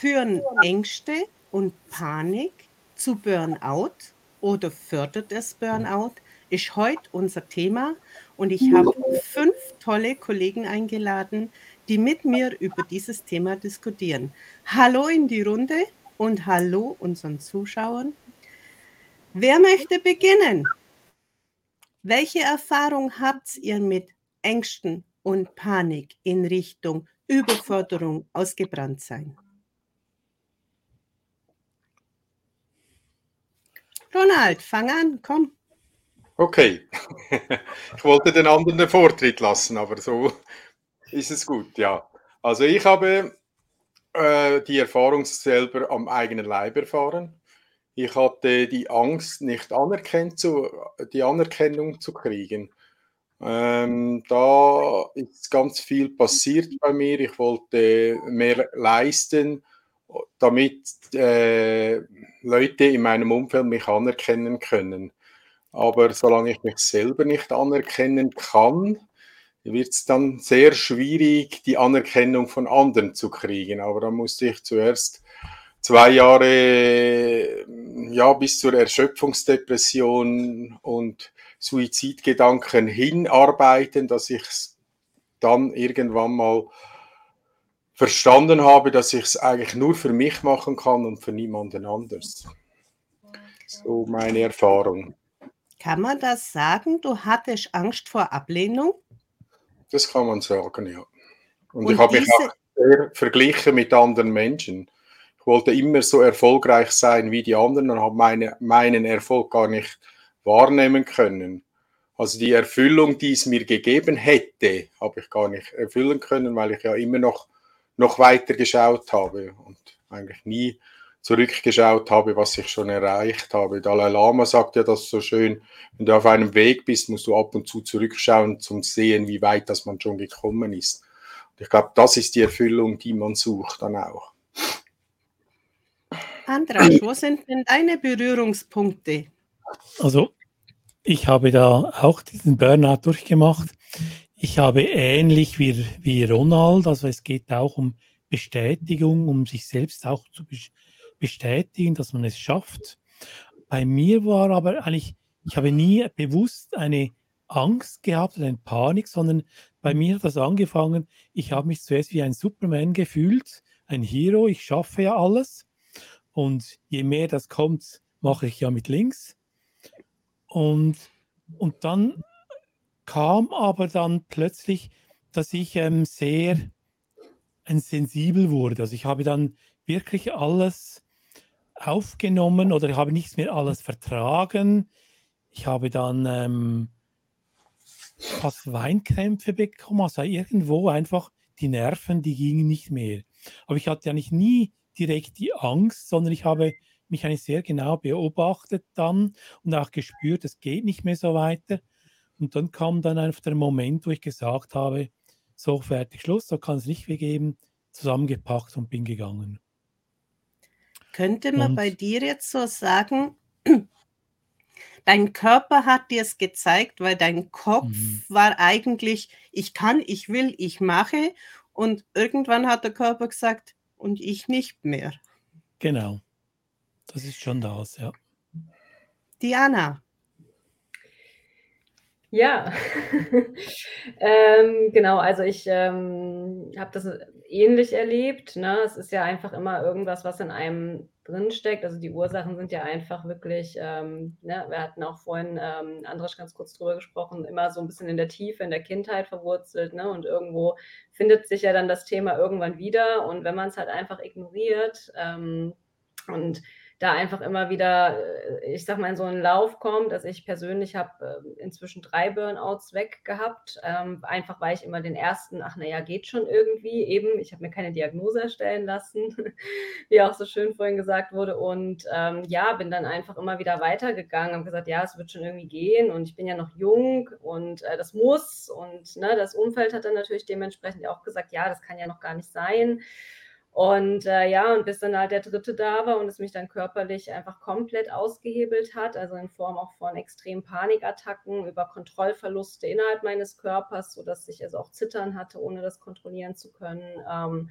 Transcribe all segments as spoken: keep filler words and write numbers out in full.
Führen Ängste und Panik zu Burnout oder fördert es Burnout? Ist heute unser Thema und ich habe fünf tolle Kollegen eingeladen, die mit mir über dieses Thema diskutieren. Hallo in die Runde und hallo unseren Zuschauern. Wer möchte beginnen? Welche Erfahrung habt ihr mit Ängsten und Panik in Richtung Überforderung, Ausgebranntsein? Ronald, fang an, komm. Okay, ich wollte den anderen den Vortritt lassen, aber so ist es gut, ja. Also ich habe äh, die Erfahrung selber am eigenen Leib erfahren. Ich hatte die Angst, nicht anerkennt zu, die Anerkennung zu kriegen. Ähm, da ist ganz viel passiert bei mir. Ich wollte mehr leisten, damit äh, Leute in meinem Umfeld mich anerkennen können. Aber solange ich mich selber nicht anerkennen kann, wird es dann sehr schwierig, die Anerkennung von anderen zu kriegen. Aber da musste ich zuerst zwei Jahre ja, bis zur Erschöpfungsdepression und Suizidgedanken hinarbeiten, dass ich es dann irgendwann mal verstanden habe, dass ich es eigentlich nur für mich machen kann und für niemanden anders. So meine Erfahrung. Kann man das sagen? Du hattest Angst vor Ablehnung? Das kann man sagen, ja. Und, und ich habe mich auch sehr verglichen mit anderen Menschen. Ich wollte immer so erfolgreich sein wie die anderen und habe meine, meinen Erfolg gar nicht wahrnehmen können. Also die Erfüllung, die es mir gegeben hätte, habe ich gar nicht erfüllen können, weil ich ja immer noch, noch weiter geschaut habe und eigentlich nie zurückgeschaut habe, was ich schon erreicht habe. Dalai Lama sagt ja das so schön, wenn du auf einem Weg bist, musst du ab und zu zurückschauen, zum sehen, wie weit das man schon gekommen ist. Und ich glaube, das ist die Erfüllung, die man sucht dann auch. Andrasch, wo sind denn deine Berührungspunkte? Also, ich habe da auch diesen Burnout durchgemacht. Ich habe ähnlich wie, wie Ronald, also es geht auch um Bestätigung, um sich selbst auch zu bestätigen. bestätigen, dass man es schafft. Bei mir war aber eigentlich, ich habe nie bewusst eine Angst gehabt oder eine Panik, sondern bei mir hat das angefangen, ich habe mich zuerst wie ein Superman gefühlt, ein Hero, ich schaffe ja alles und je mehr das kommt, mache ich ja mit links. Und, und dann kam aber dann plötzlich, dass ich ähm, sehr ähm, sensibel wurde. Also ich habe dann wirklich alles aufgenommen oder ich habe nichts mehr alles vertragen. Ich habe dann ähm, fast Weinkrämpfe bekommen, also irgendwo einfach die Nerven, die gingen nicht mehr. Aber ich hatte ja nicht nie direkt die Angst, sondern ich habe mich eigentlich sehr genau beobachtet dann und auch gespürt, es geht nicht mehr so weiter. Und dann kam dann einfach der Moment, wo ich gesagt habe, so fertig, Schluss, so kann es nicht mehr geben, zusammengepackt und bin gegangen. Könnte man und bei dir jetzt so sagen, dein Körper hat dir es gezeigt, weil dein Kopf mhm. war eigentlich, ich kann, ich will, ich mache und irgendwann hat der Körper gesagt, und ich nicht mehr. Genau, das ist schon das, ja. Diana. Ja, ähm, genau, also ich ähm, habe das ähnlich erlebt, ne? Es ist ja einfach immer irgendwas, was in einem drinsteckt, also die Ursachen sind ja einfach wirklich, ähm, ne? Wir hatten auch vorhin, ähm, Andrasch ganz kurz drüber gesprochen, immer so ein bisschen in der Tiefe, in der Kindheit verwurzelt, ne? Und irgendwo findet sich ja dann das Thema irgendwann wieder und wenn man es halt einfach ignoriert ähm, und da einfach immer wieder, ich sag mal, in so einen Lauf kommt. Also ich persönlich habe inzwischen drei Burnouts weg gehabt, ähm, einfach weil ich immer den ersten, ach naja, geht schon irgendwie eben. Ich habe mir keine Diagnose erstellen lassen, wie auch so schön vorhin gesagt wurde. Und ähm, ja, bin dann einfach immer wieder weitergegangen, habe gesagt, ja, es wird schon irgendwie gehen und ich bin ja noch jung und äh, das muss. Und ne, das Umfeld hat dann natürlich dementsprechend auch gesagt, ja, das kann ja noch gar nicht sein. Und äh, ja, und bis dann halt der Dritte da war und es mich dann körperlich einfach komplett ausgehebelt hat, also in Form auch von extremen Panikattacken, über Kontrollverluste innerhalb meines Körpers, sodass ich also auch Zittern hatte, ohne das kontrollieren zu können. Ähm,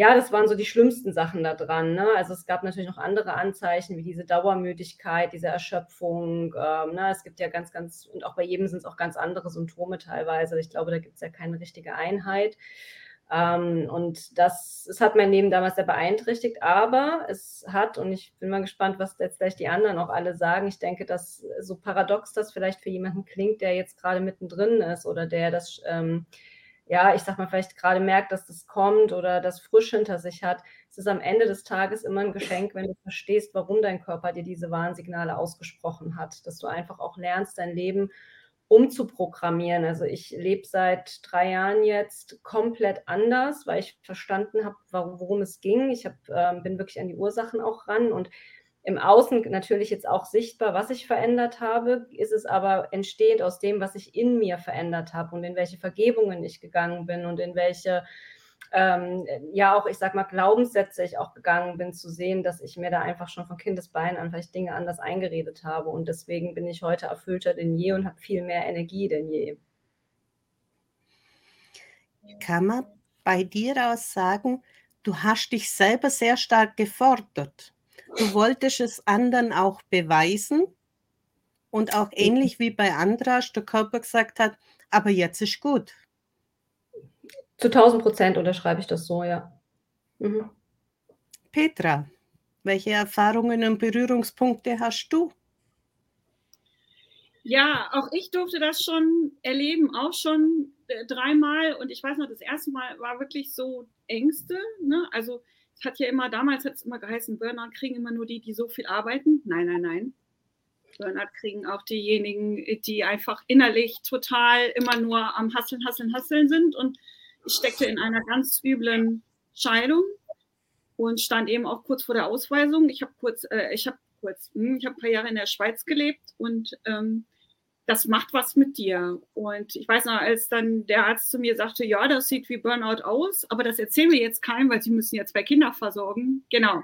ja, das waren so die schlimmsten Sachen da dran. Ne? Also es gab natürlich noch andere Anzeichen, wie diese Dauermüdigkeit, diese Erschöpfung. Ähm, ne? Es gibt ja ganz, ganz, und auch bei jedem sind es auch ganz andere Symptome teilweise. Ich glaube, da gibt es ja keine richtige Einheit. Ähm, und das, es hat mein Leben damals sehr beeinträchtigt, aber es hat, und ich bin mal gespannt, was jetzt gleich die anderen auch alle sagen, ich denke, dass so paradox das vielleicht für jemanden klingt, der jetzt gerade mittendrin ist oder der das, ähm, ja, ich sag mal, vielleicht gerade merkt, dass das kommt oder das frisch hinter sich hat. Es ist am Ende des Tages immer ein Geschenk, wenn du verstehst, warum dein Körper dir diese Warnsignale ausgesprochen hat, dass du einfach auch lernst, dein Leben umzuprogrammieren. Also ich lebe seit drei Jahren jetzt komplett anders, weil ich verstanden habe, worum es ging. Ich hab, ähm, bin wirklich an die Ursachen auch ran und im Außen natürlich jetzt auch sichtbar, was ich verändert habe, ist es aber entsteht aus dem, was ich in mir verändert habe und in welche Vergebungen ich gegangen bin und in welche, ähm, ja auch, ich sag mal, Glaubenssätze ich auch gegangen bin, zu sehen, dass ich mir da einfach schon von Kindesbeinen an vielleicht Dinge anders eingeredet habe und deswegen bin ich heute erfüllter denn je und habe viel mehr Energie denn je. Kann man bei dir aus sagen, du hast dich selber sehr stark gefordert? Du wolltest es anderen auch beweisen und auch ähnlich wie bei Andrasch der Körper gesagt hat, aber jetzt ist gut. Zu tausend Prozent unterschreibe ich das so, ja. Mhm. Petra, welche Erfahrungen und Berührungspunkte hast du? Ja, auch ich durfte das schon erleben, auch schon äh, dreimal und ich weiß noch, das erste Mal war wirklich so Ängste, ne? Also es hat ja immer, damals hat es immer geheißen, Burnout kriegen immer nur die, die so viel arbeiten. Nein, nein, nein. Burnout kriegen auch diejenigen, die einfach innerlich total immer nur am Hasseln, Hasseln, Hasseln sind. Und ich steckte in einer ganz üblen Scheidung und stand eben auch kurz vor der Ausweisung. Ich habe kurz, äh, ich habe kurz, ich habe ein paar Jahre in der Schweiz gelebt und ähm, das macht was mit dir. Und ich weiß noch, als dann der Arzt zu mir sagte, ja, das sieht wie Burnout aus, aber das erzählen wir jetzt keinem, weil sie müssen ja zwei Kinder versorgen. Genau.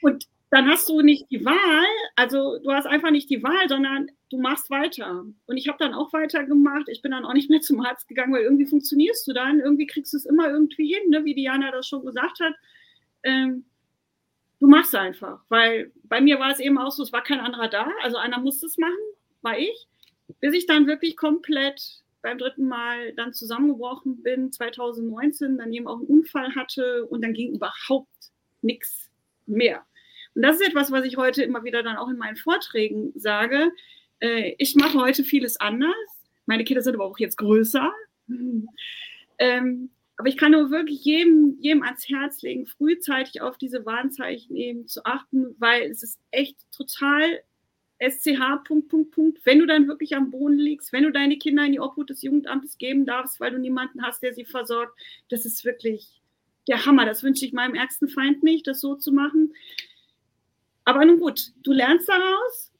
Und dann hast du nicht die Wahl, also du hast einfach nicht die Wahl, sondern du machst weiter. Und ich habe dann auch weitergemacht. Ich bin dann auch nicht mehr zum Arzt gegangen, weil irgendwie funktionierst du dann, irgendwie kriegst du es immer irgendwie hin, ne? Wie Diana das schon gesagt hat. Ähm, du machst einfach, weil bei mir war es eben auch so, es war kein anderer da, also einer musste es machen. War ich, bis ich dann wirklich komplett beim dritten Mal dann zusammengebrochen bin, zwanzig neunzehn, dann eben auch einen Unfall hatte und dann ging überhaupt nichts mehr. Und das ist etwas, was ich heute immer wieder dann auch in meinen Vorträgen sage. Ich mache heute vieles anders. Meine Kinder sind aber auch jetzt größer. Aber ich kann nur wirklich jedem, jedem ans Herz legen, frühzeitig auf diese Warnzeichen eben zu achten, weil es ist echt total S C H, Punkt, Punkt, Punkt, wenn du dann wirklich am Boden liegst, wenn du deine Kinder in die Obhut des Jugendamtes geben darfst, weil du niemanden hast, der sie versorgt, das ist wirklich der Hammer. Das wünsche ich meinem ärgsten Feind nicht, das so zu machen. Aber nun gut, du lernst daraus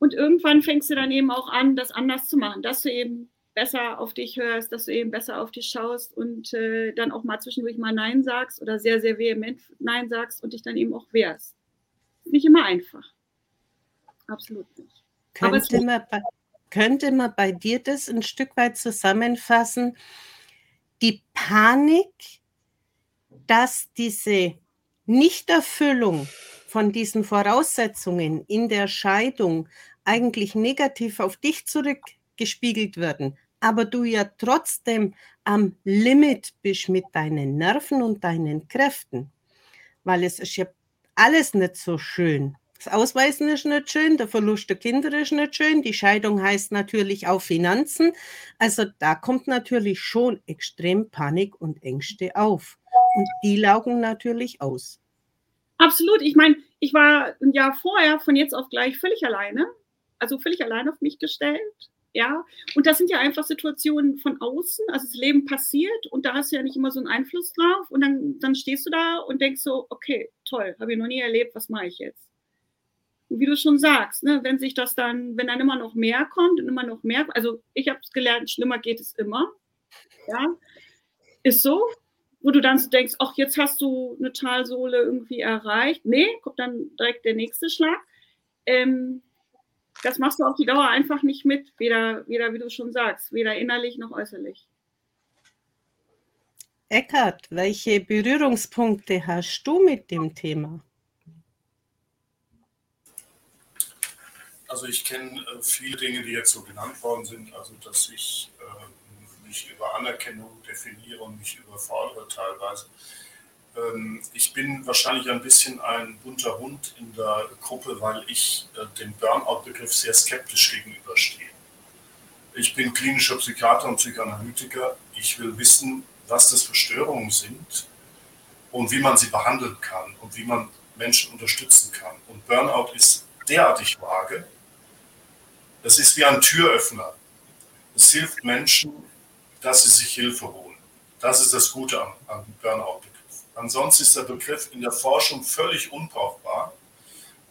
und irgendwann fängst du dann eben auch an, das anders zu machen, dass du eben besser auf dich hörst, dass du eben besser auf dich schaust und äh, dann auch mal zwischendurch mal Nein sagst oder sehr, sehr vehement Nein sagst und dich dann eben auch wehrst. Nicht immer einfach. Absolut nicht. Könnte, Aber man bei, könnte man bei dir das ein Stück weit zusammenfassen? Die Panik, dass diese Nichterfüllung von diesen Voraussetzungen in der Scheidung eigentlich negativ auf dich zurückgespiegelt werden, aber du ja trotzdem am Limit bist mit deinen Nerven und deinen Kräften, weil es ist ja alles nicht so schön. Das Ausweisen ist nicht schön, der Verlust der Kinder ist nicht schön, die Scheidung heißt natürlich auch Finanzen. Also da kommt natürlich schon extrem Panik und Ängste auf. Und die laugen natürlich aus. Absolut. Ich meine, ich war ein Jahr vorher von jetzt auf gleich völlig alleine, also völlig allein auf mich gestellt. Ja, und das sind ja einfach Situationen von außen, also das Leben passiert und da hast du ja nicht immer so einen Einfluss drauf und dann, dann stehst du da und denkst so, okay, toll, habe ich noch nie erlebt, was mache ich jetzt? Wie du schon sagst, ne, wenn sich das dann, wenn dann immer noch mehr kommt und immer noch mehr, also ich habe es gelernt, schlimmer geht es immer, ja, ist so, wo du dann so denkst, ach, jetzt hast du eine Talsohle irgendwie erreicht, nee, kommt dann direkt der nächste Schlag, ähm, das machst du auf die Dauer einfach nicht mit, weder, weder, wie du schon sagst, weder innerlich noch äußerlich. Eckhart, welche Berührungspunkte hast du mit dem Thema? Also ich kenne äh, viele Dinge, die jetzt so genannt worden sind, also dass ich äh, mich über Anerkennung definiere und mich überfordere teilweise. Ähm, ich bin wahrscheinlich ein bisschen ein bunter Hund in der Gruppe, weil ich äh, dem Burnout-Begriff sehr skeptisch gegenüberstehe. Ich bin klinischer Psychiater und Psychoanalytiker. Ich will wissen, was das für Störungen sind und wie man sie behandeln kann und wie man Menschen unterstützen kann. Und Burnout ist derartig vage. Das ist wie ein Türöffner. Es hilft Menschen, dass sie sich Hilfe holen. Das ist das Gute am, am Burnout-Begriff. Ansonsten ist der Begriff in der Forschung völlig unbrauchbar.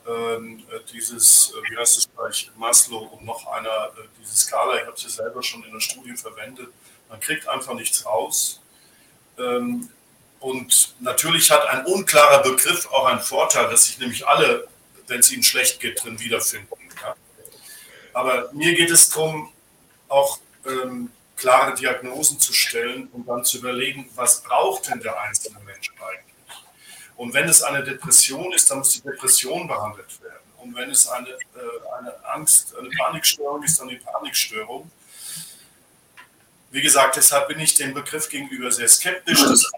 Ähm, dieses, wie heißt es gleich, Maslow und noch einer, diese Skala, ich habe sie selber schon in der Studie verwendet. Man kriegt einfach nichts raus. Ähm, und natürlich hat ein unklarer Begriff auch einen Vorteil, dass sich nämlich alle, wenn es ihnen schlecht geht, drin wiederfinden. Ja? Aber mir geht es darum, auch ähm, klare Diagnosen zu stellen und dann zu überlegen, was braucht denn der einzelne Mensch eigentlich? Und wenn es eine Depression ist, dann muss die Depression behandelt werden. Und wenn es eine, äh, eine Angst, eine Panikstörung ist, dann die Panikstörung. Wie gesagt, deshalb bin ich dem Begriff gegenüber sehr skeptisch. Das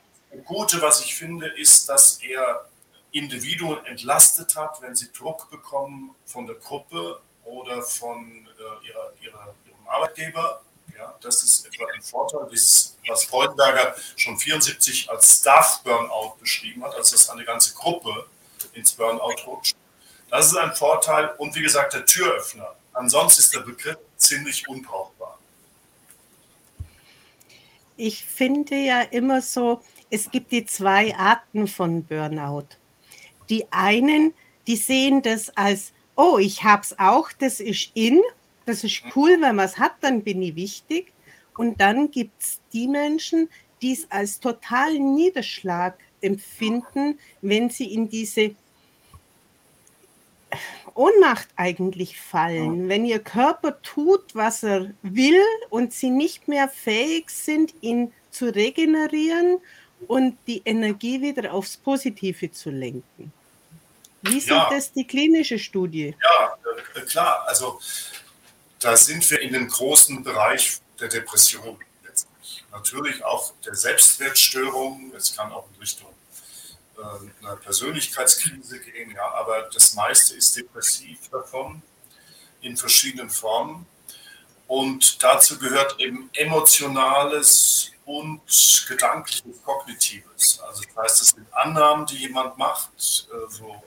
Gute, was ich finde, ist, dass er Individuen entlastet hat, wenn sie Druck bekommen von der Gruppe oder von äh, ihrer, ihrer, ihrem Arbeitgeber. Ja, das ist etwa ein Vorteil, dieses, was Freudenberger schon vierundsiebzig als Staff-Burnout beschrieben hat, also dass eine ganze Gruppe ins Burnout rutscht. Das ist ein Vorteil und wie gesagt der Türöffner. Ansonsten ist der Begriff ziemlich unbrauchbar. Ich finde ja immer so, es gibt die zwei Arten von Burnout. Die einen, die sehen das als, oh, ich hab's auch, das ist in, das ist cool, wenn man es hat, dann bin ich wichtig. Und dann gibt es die Menschen, die es als totalen Niederschlag empfinden, wenn sie in diese Ohnmacht eigentlich fallen. Wenn ihr Körper tut, was er will und sie nicht mehr fähig sind, ihn zu regenerieren und die Energie wieder aufs Positive zu lenken. Wie sieht ja. das die klinische Studie? Ja, klar. Also da sind wir in dem großen Bereich der Depression letztlich. Natürlich auch der Selbstwertstörung. Es kann auch in Richtung äh, einer Persönlichkeitskrise gehen, ja, aber das meiste ist depressiv davon in verschiedenen Formen. Und dazu gehört eben emotionales und gedankliches, kognitives. Also das heißt, das sind Annahmen, die jemand macht. Äh, so,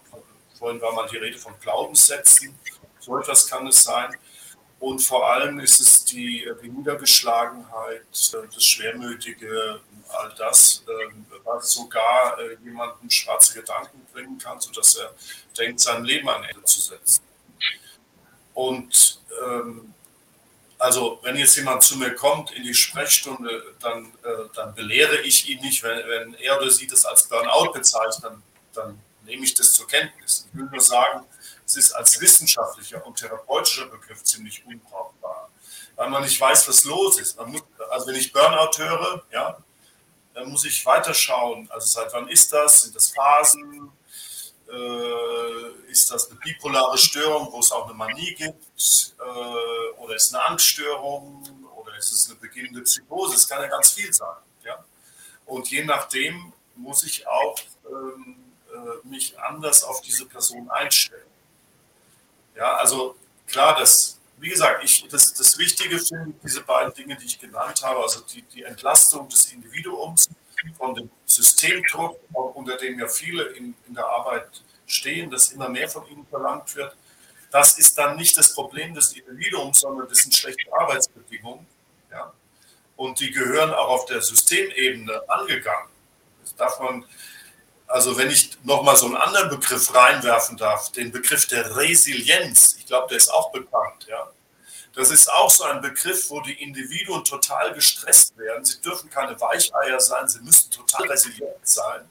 vorhin war mal die Rede von Glaubenssätzen. So etwas kann es sein. Und vor allem ist es die, die Niedergeschlagenheit, das Schwermütige, all das, was sogar jemandem schwarze Gedanken bringen kann, sodass er denkt, sein Leben an Ende zu setzen. Und ähm, also wenn jetzt jemand zu mir kommt in die Sprechstunde, dann, äh, dann belehre ich ihn nicht, wenn, wenn er oder sie das als Burnout bezeichnet, dann, dann nehme ich das zur Kenntnis. Ich will nur sagen, es ist als wissenschaftlicher und therapeutischer Begriff ziemlich unbrauchbar, weil man nicht weiß, was los ist. Man muss, also wenn ich Burnout höre, ja, dann muss ich weiterschauen. Also seit wann ist das? Sind das Phasen? Äh, ist das eine bipolare Störung, wo es auch eine Manie gibt? Äh, oder ist es eine Angststörung? Oder ist es eine beginnende Psychose? Es kann ja ganz viel sein. Ja? Und je nachdem muss ich auch ähm, äh, mich anders auf diese Person einstellen. Ja, also klar, das, wie gesagt, ich, das, das Wichtige finde ich, diese beiden Dinge, die ich genannt habe, also die, die Entlastung des Individuums von dem Systemdruck, unter dem ja viele in, in der Arbeit stehen, dass immer mehr von ihnen verlangt wird. Das ist dann nicht das Problem des Individuums, sondern das sind schlechte Arbeitsbedingungen. Ja? Und die gehören auch auf der Systemebene angegangen. Das darf man... Also wenn ich nochmal so einen anderen Begriff reinwerfen darf, den Begriff der Resilienz, ich glaube, der ist auch bekannt. Ja? Das ist auch so ein Begriff, wo die Individuen total gestresst werden. Sie dürfen keine Weicheier sein, sie müssen total resilient sein.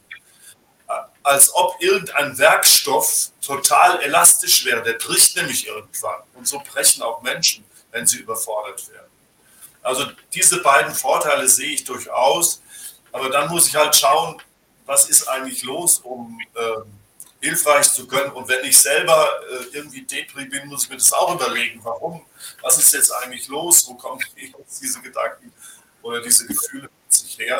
Als ob irgendein Werkstoff total elastisch wäre, der bricht nämlich irgendwann. Und so brechen auch Menschen, wenn sie überfordert werden. Also diese beiden Vorteile sehe ich durchaus. Aber dann muss ich halt schauen, was ist eigentlich los, um ähm, hilfreich zu können. Und wenn ich selber äh, irgendwie depri bin, muss ich mir das auch überlegen. Warum? Was ist jetzt eigentlich los? Wo kommen jetzt diese Gedanken oder diese Gefühle sich her?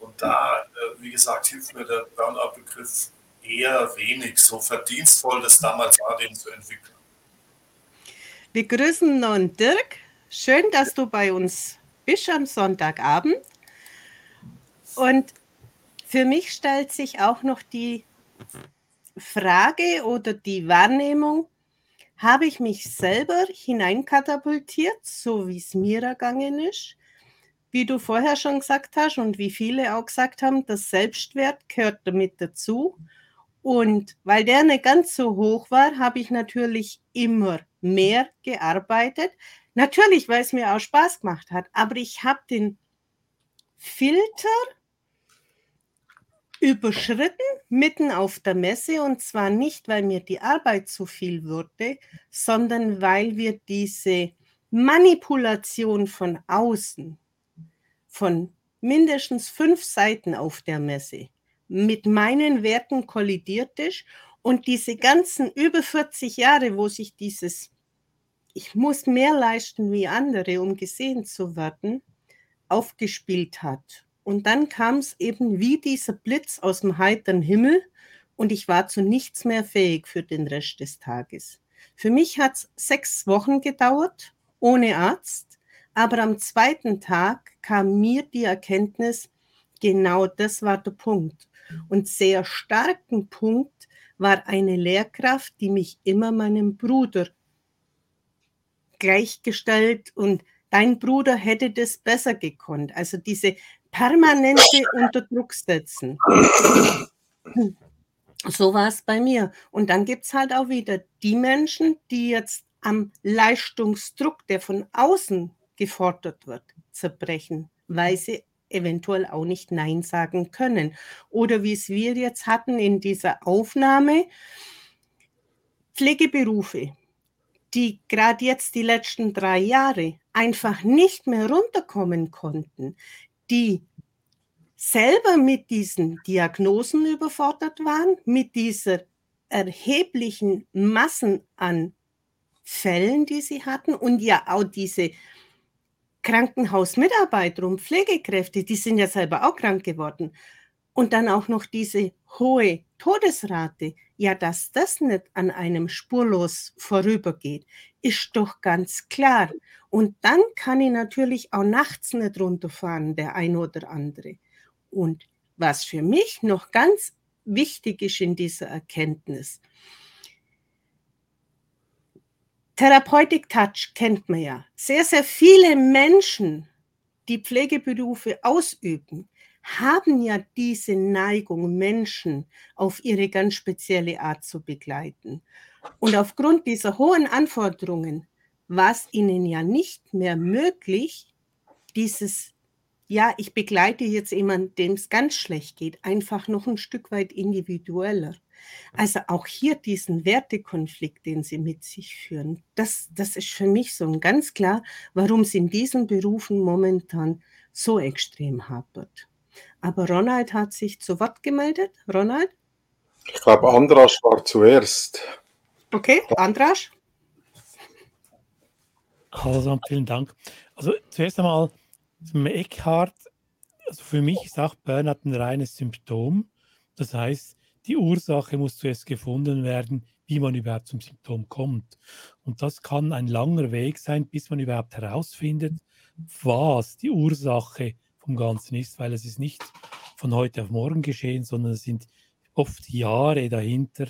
Und da, äh, wie gesagt, hilft mir der Burnout-Begriff eher wenig, so verdienstvoll das damals war, den zu entwickeln. Wir grüßen nun Dirk. Schön, dass du bei uns bist am Sonntagabend. Und für mich stellt sich auch noch die Frage oder die Wahrnehmung, habe ich mich selber hineinkatapultiert, so wie es mir ergangen ist? Wie du vorher schon gesagt hast und wie viele auch gesagt haben, das Selbstwert gehört damit dazu. Und weil der nicht ganz so hoch war, habe ich natürlich immer mehr gearbeitet. Natürlich, weil es mir auch Spaß gemacht hat, aber ich habe den Filter überschritten, mitten auf der Messe, und zwar nicht, weil mir die Arbeit zu viel wurde, sondern weil wir diese Manipulation von außen, von mindestens fünf Seiten auf der Messe, mit meinen Werten kollidiert ist, und diese ganzen über vierzig Jahre, wo sich dieses Ich muss mehr leisten wie andere, um gesehen zu werden, aufgespielt hat. Und dann kam es eben wie dieser Blitz aus dem heiteren Himmel und ich war zu nichts mehr fähig für den Rest des Tages. Für mich hat es sechs Wochen gedauert, ohne Arzt, aber am zweiten Tag kam mir die Erkenntnis, genau das war der Punkt. Und sehr starken Punkt war eine Lehrkraft, die mich immer meinem Bruder gleichgestellt und dein Bruder hätte das besser gekonnt. Also diese permanente Unterdrucksetzen. So war es bei mir. Und dann gibt es halt auch wieder die Menschen, die jetzt am Leistungsdruck, der von außen gefordert wird, zerbrechen, weil sie eventuell auch nicht Nein sagen können. Oder wie es wir jetzt hatten in dieser Aufnahme, Pflegeberufe, die gerade jetzt die letzten drei Jahre einfach nicht mehr runterkommen konnten, die selber mit diesen Diagnosen überfordert waren, mit dieser erheblichen Massen an Fällen, die sie hatten, und ja auch diese Krankenhausmitarbeiter und Pflegekräfte, die sind ja selber auch krank geworden. Und dann auch noch diese hohe Todesrate, ja, dass das nicht an einem spurlos vorübergeht, ist doch ganz klar. Und dann kann ich natürlich auch nachts nicht runterfahren, der ein oder andere. Und was für mich noch ganz wichtig ist in dieser Erkenntnis, Therapeutic Touch kennt man ja. Sehr, sehr viele Menschen, die Pflegeberufe ausüben, haben ja diese Neigung, Menschen auf ihre ganz spezielle Art zu begleiten. Und aufgrund dieser hohen Anforderungen war es ihnen ja nicht mehr möglich, dieses, ja, ich begleite jetzt jemanden, dem es ganz schlecht geht, einfach noch ein Stück weit individueller. Also auch hier diesen Wertekonflikt, den sie mit sich führen, das, das ist für mich so ein ganz klar, warum es in diesen Berufen momentan so extrem hapert. Aber Ronald hat sich zu Wort gemeldet. Ronald? Ich glaube, Andrasch war zuerst. Okay, Andrasch. Also, vielen Dank. Also zuerst einmal zum Eckhart. Also für mich ist auch Burnout ein reines Symptom. Das heißt, die Ursache muss zuerst gefunden werden, wie man überhaupt zum Symptom kommt. Und das kann ein langer Weg sein, bis man überhaupt herausfindet, was die Ursache ist vom Ganzen ist, weil es ist nicht von heute auf morgen geschehen, sondern es sind oft Jahre dahinter,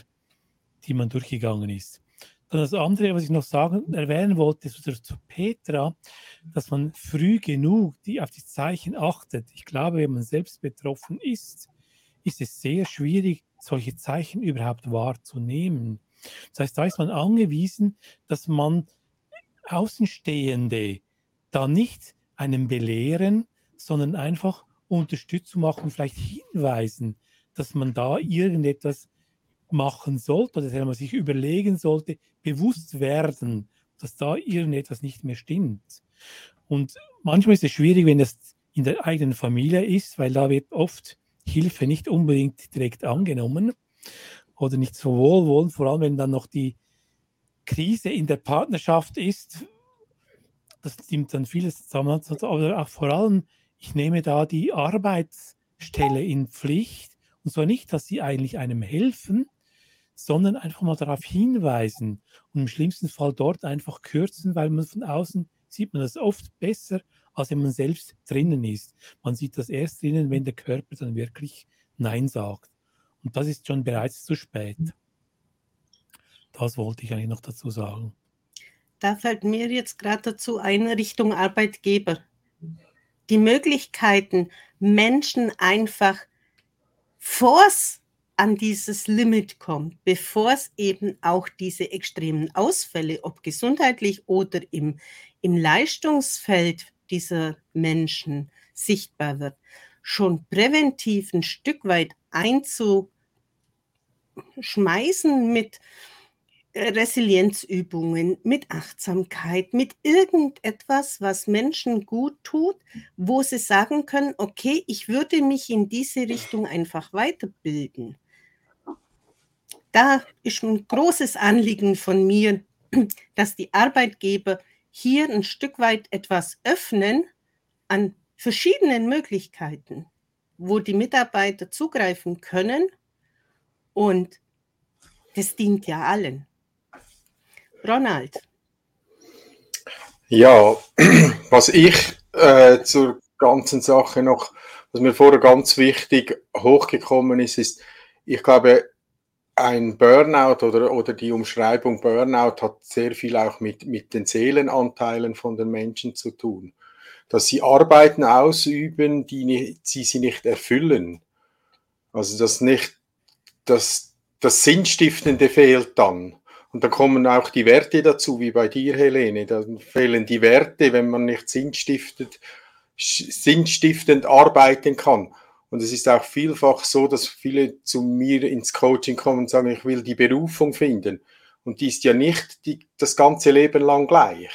die man durchgegangen ist. Dann das andere, was ich noch sagen, erwähnen wollte, ist zu Petra, dass man früh genug die, auf die Zeichen achtet. Ich glaube, wenn man selbst betroffen ist, ist es sehr schwierig, solche Zeichen überhaupt wahrzunehmen. Das heißt, da ist man angewiesen, dass man Außenstehende da nicht einem belehren, sondern einfach Unterstützung machen, vielleicht hinweisen, dass man da irgendetwas machen sollte oder dass man sich überlegen sollte, bewusst werden, dass da irgendetwas nicht mehr stimmt. Und manchmal ist es schwierig, wenn das in der eigenen Familie ist, weil da wird oft Hilfe nicht unbedingt direkt angenommen oder nicht so wohlwollend, vor allem wenn dann noch die Krise in der Partnerschaft ist. Das nimmt dann vieles zusammen, aber auch vor allem, ich nehme da die Arbeitsstelle in Pflicht, und zwar nicht, dass sie eigentlich einem helfen, sondern einfach mal darauf hinweisen und im schlimmsten Fall dort einfach kürzen, weil man von außen sieht man das oft besser, als wenn man selbst drinnen ist. Man sieht das erst drinnen, wenn der Körper dann wirklich Nein sagt. Und das ist schon bereits zu spät. Das wollte ich eigentlich noch dazu sagen. Da fällt mir jetzt gerade dazu ein, Richtung Arbeitgeber. Die Möglichkeiten, Menschen einfach vor's an dieses Limit kommt, bevor es eben auch diese extremen Ausfälle, ob gesundheitlich oder im, im Leistungsfeld dieser Menschen sichtbar wird, schon präventiv ein Stück weit einzuschmeißen mit Resilienzübungen, mit Achtsamkeit, mit irgendetwas, was Menschen gut tut, wo sie sagen können, okay, ich würde mich in diese Richtung einfach weiterbilden. Da ist ein großes Anliegen von mir, dass die Arbeitgeber hier ein Stück weit etwas öffnen an verschiedenen Möglichkeiten, wo die Mitarbeiter zugreifen können, und das dient ja allen. Ronald? Ja, was ich äh, zur ganzen Sache noch, was mir vorher ganz wichtig hochgekommen ist, ist, ich glaube, ein Burnout oder, oder die Umschreibung Burnout hat sehr viel auch mit, mit den Seelenanteilen von den Menschen zu tun. Dass sie Arbeiten ausüben, die, nicht, die sie nicht erfüllen. Also das, nicht, das, das Sinnstiftende fehlt dann. Und da kommen auch die Werte dazu, wie bei dir, Helene. Dann fehlen die Werte, wenn man nicht sinnstiftet, sinnstiftend arbeiten kann. Und es ist auch vielfach so, dass viele zu mir ins Coaching kommen und sagen, ich will die Berufung finden. Und die ist ja nicht die, das ganze Leben lang gleich.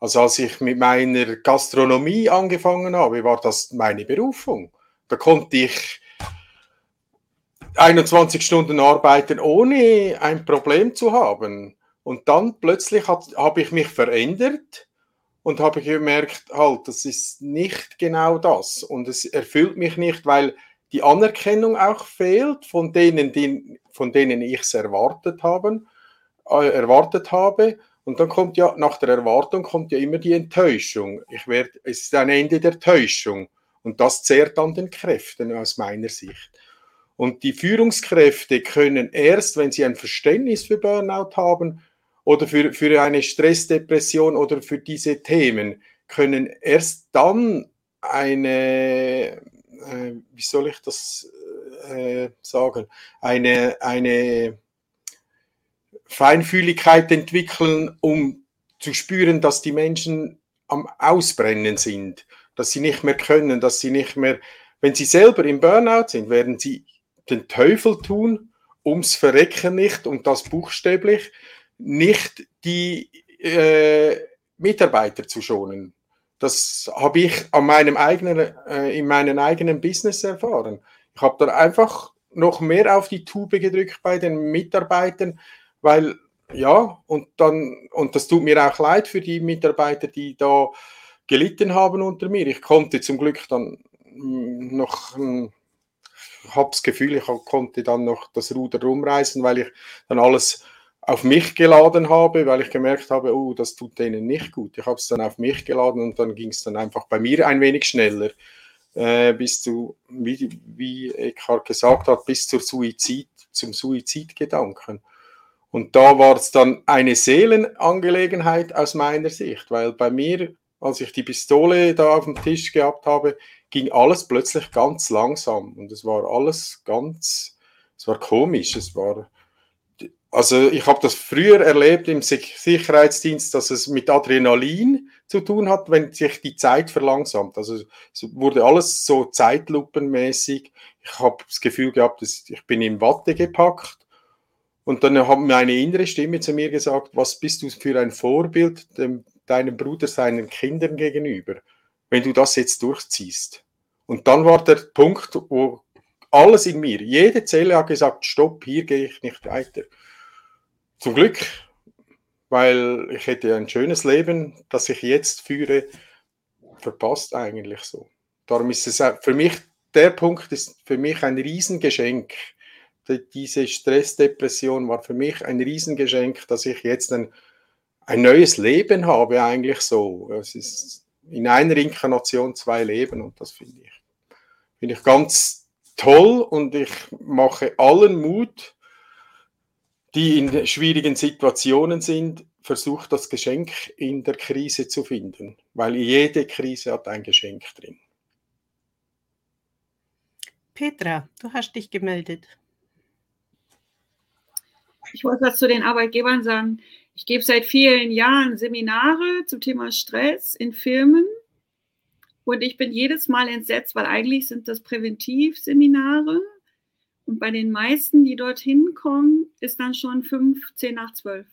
Also als ich mit meiner Gastronomie angefangen habe, war das meine Berufung. Da konnte ich einundzwanzig Stunden arbeiten, ohne ein Problem zu haben. Und dann plötzlich hat, habe ich mich verändert. Und habe gemerkt, halt, das ist nicht genau das. Und es erfüllt mich nicht, weil die Anerkennung auch fehlt von denen, die, von denen ich es erwartet habe, äh, erwartet habe. Und dann kommt ja, nach der Erwartung kommt ja immer die Enttäuschung. Ich werd, es ist ein Ende der Täuschung. Und das zehrt an den Kräften aus meiner Sicht. Und die Führungskräfte können erst, wenn sie ein Verständnis für Burnout haben, oder für, für eine Stressdepression oder für diese Themen, können erst dann eine, äh, wie soll ich das äh, sagen, eine, eine Feinfühligkeit entwickeln, um zu spüren, dass die Menschen am Ausbrennen sind, dass sie nicht mehr können, dass sie nicht mehr, wenn sie selber im Burnout sind, werden sie den Teufel tun, ums Verrecken nicht, und das buchstäblich, nicht die äh, Mitarbeiter zu schonen. Das habe ich an meinem eigenen, äh, in meinem eigenen Business erfahren. Ich habe da einfach noch mehr auf die Tube gedrückt bei den Mitarbeitern, weil, ja, und dann, und das tut mir auch leid für die Mitarbeiter, die da gelitten haben unter mir. Ich konnte zum Glück dann noch... Ich habe das Gefühl, ich konnte dann noch das Ruder rumreißen, weil ich dann alles auf mich geladen habe, weil ich gemerkt habe, oh, das tut denen nicht gut. Ich habe es dann auf mich geladen und dann ging es dann einfach bei mir ein wenig schneller, äh, bis zu, wie, wie Eckhart gesagt hat, bis zur Suizid, zum Suizidgedanken. Und da war es dann eine Seelenangelegenheit aus meiner Sicht, weil bei mir, als ich die Pistole da auf dem Tisch gehabt habe, ging alles plötzlich ganz langsam und es war alles ganz, es war komisch, es war... Also ich habe das früher erlebt im Sicherheitsdienst, dass es mit Adrenalin zu tun hat, wenn sich die Zeit verlangsamt. Also es wurde alles so zeitlupenmäßig. Ich habe das Gefühl gehabt, dass ich bin in Watte gepackt. Und dann hat meine innere Stimme zu mir gesagt, was bist du für ein Vorbild dem, deinem Bruder, seinen Kindern gegenüber? wenn du das jetzt durchziehst. Und dann war der Punkt, wo alles in mir, jede Zelle hat gesagt, stopp, hier gehe ich nicht weiter. Zum Glück, weil ich hätte ein schönes Leben, das ich jetzt führe, verpasst eigentlich so. Darum ist es für mich, der Punkt ist für mich ein Riesengeschenk. Diese Stressdepression war für mich ein Riesengeschenk, dass ich jetzt ein, ein neues Leben habe eigentlich so. Es ist in einer Inkarnation zwei Leben und das finde ich, finde ich ganz toll und ich mache allen Mut, die in schwierigen Situationen sind, versucht das Geschenk in der Krise zu finden, weil jede Krise hat ein Geschenk drin. Petra, du hast dich gemeldet. Ich wollte was zu den Arbeitgebern sagen. Ich gebe seit vielen Jahren Seminare zum Thema Stress in Firmen und ich bin jedes Mal entsetzt, weil eigentlich sind das Präventivseminare und bei den meisten, die dorthin kommen, ist dann schon fünf, zehn nach zwölf.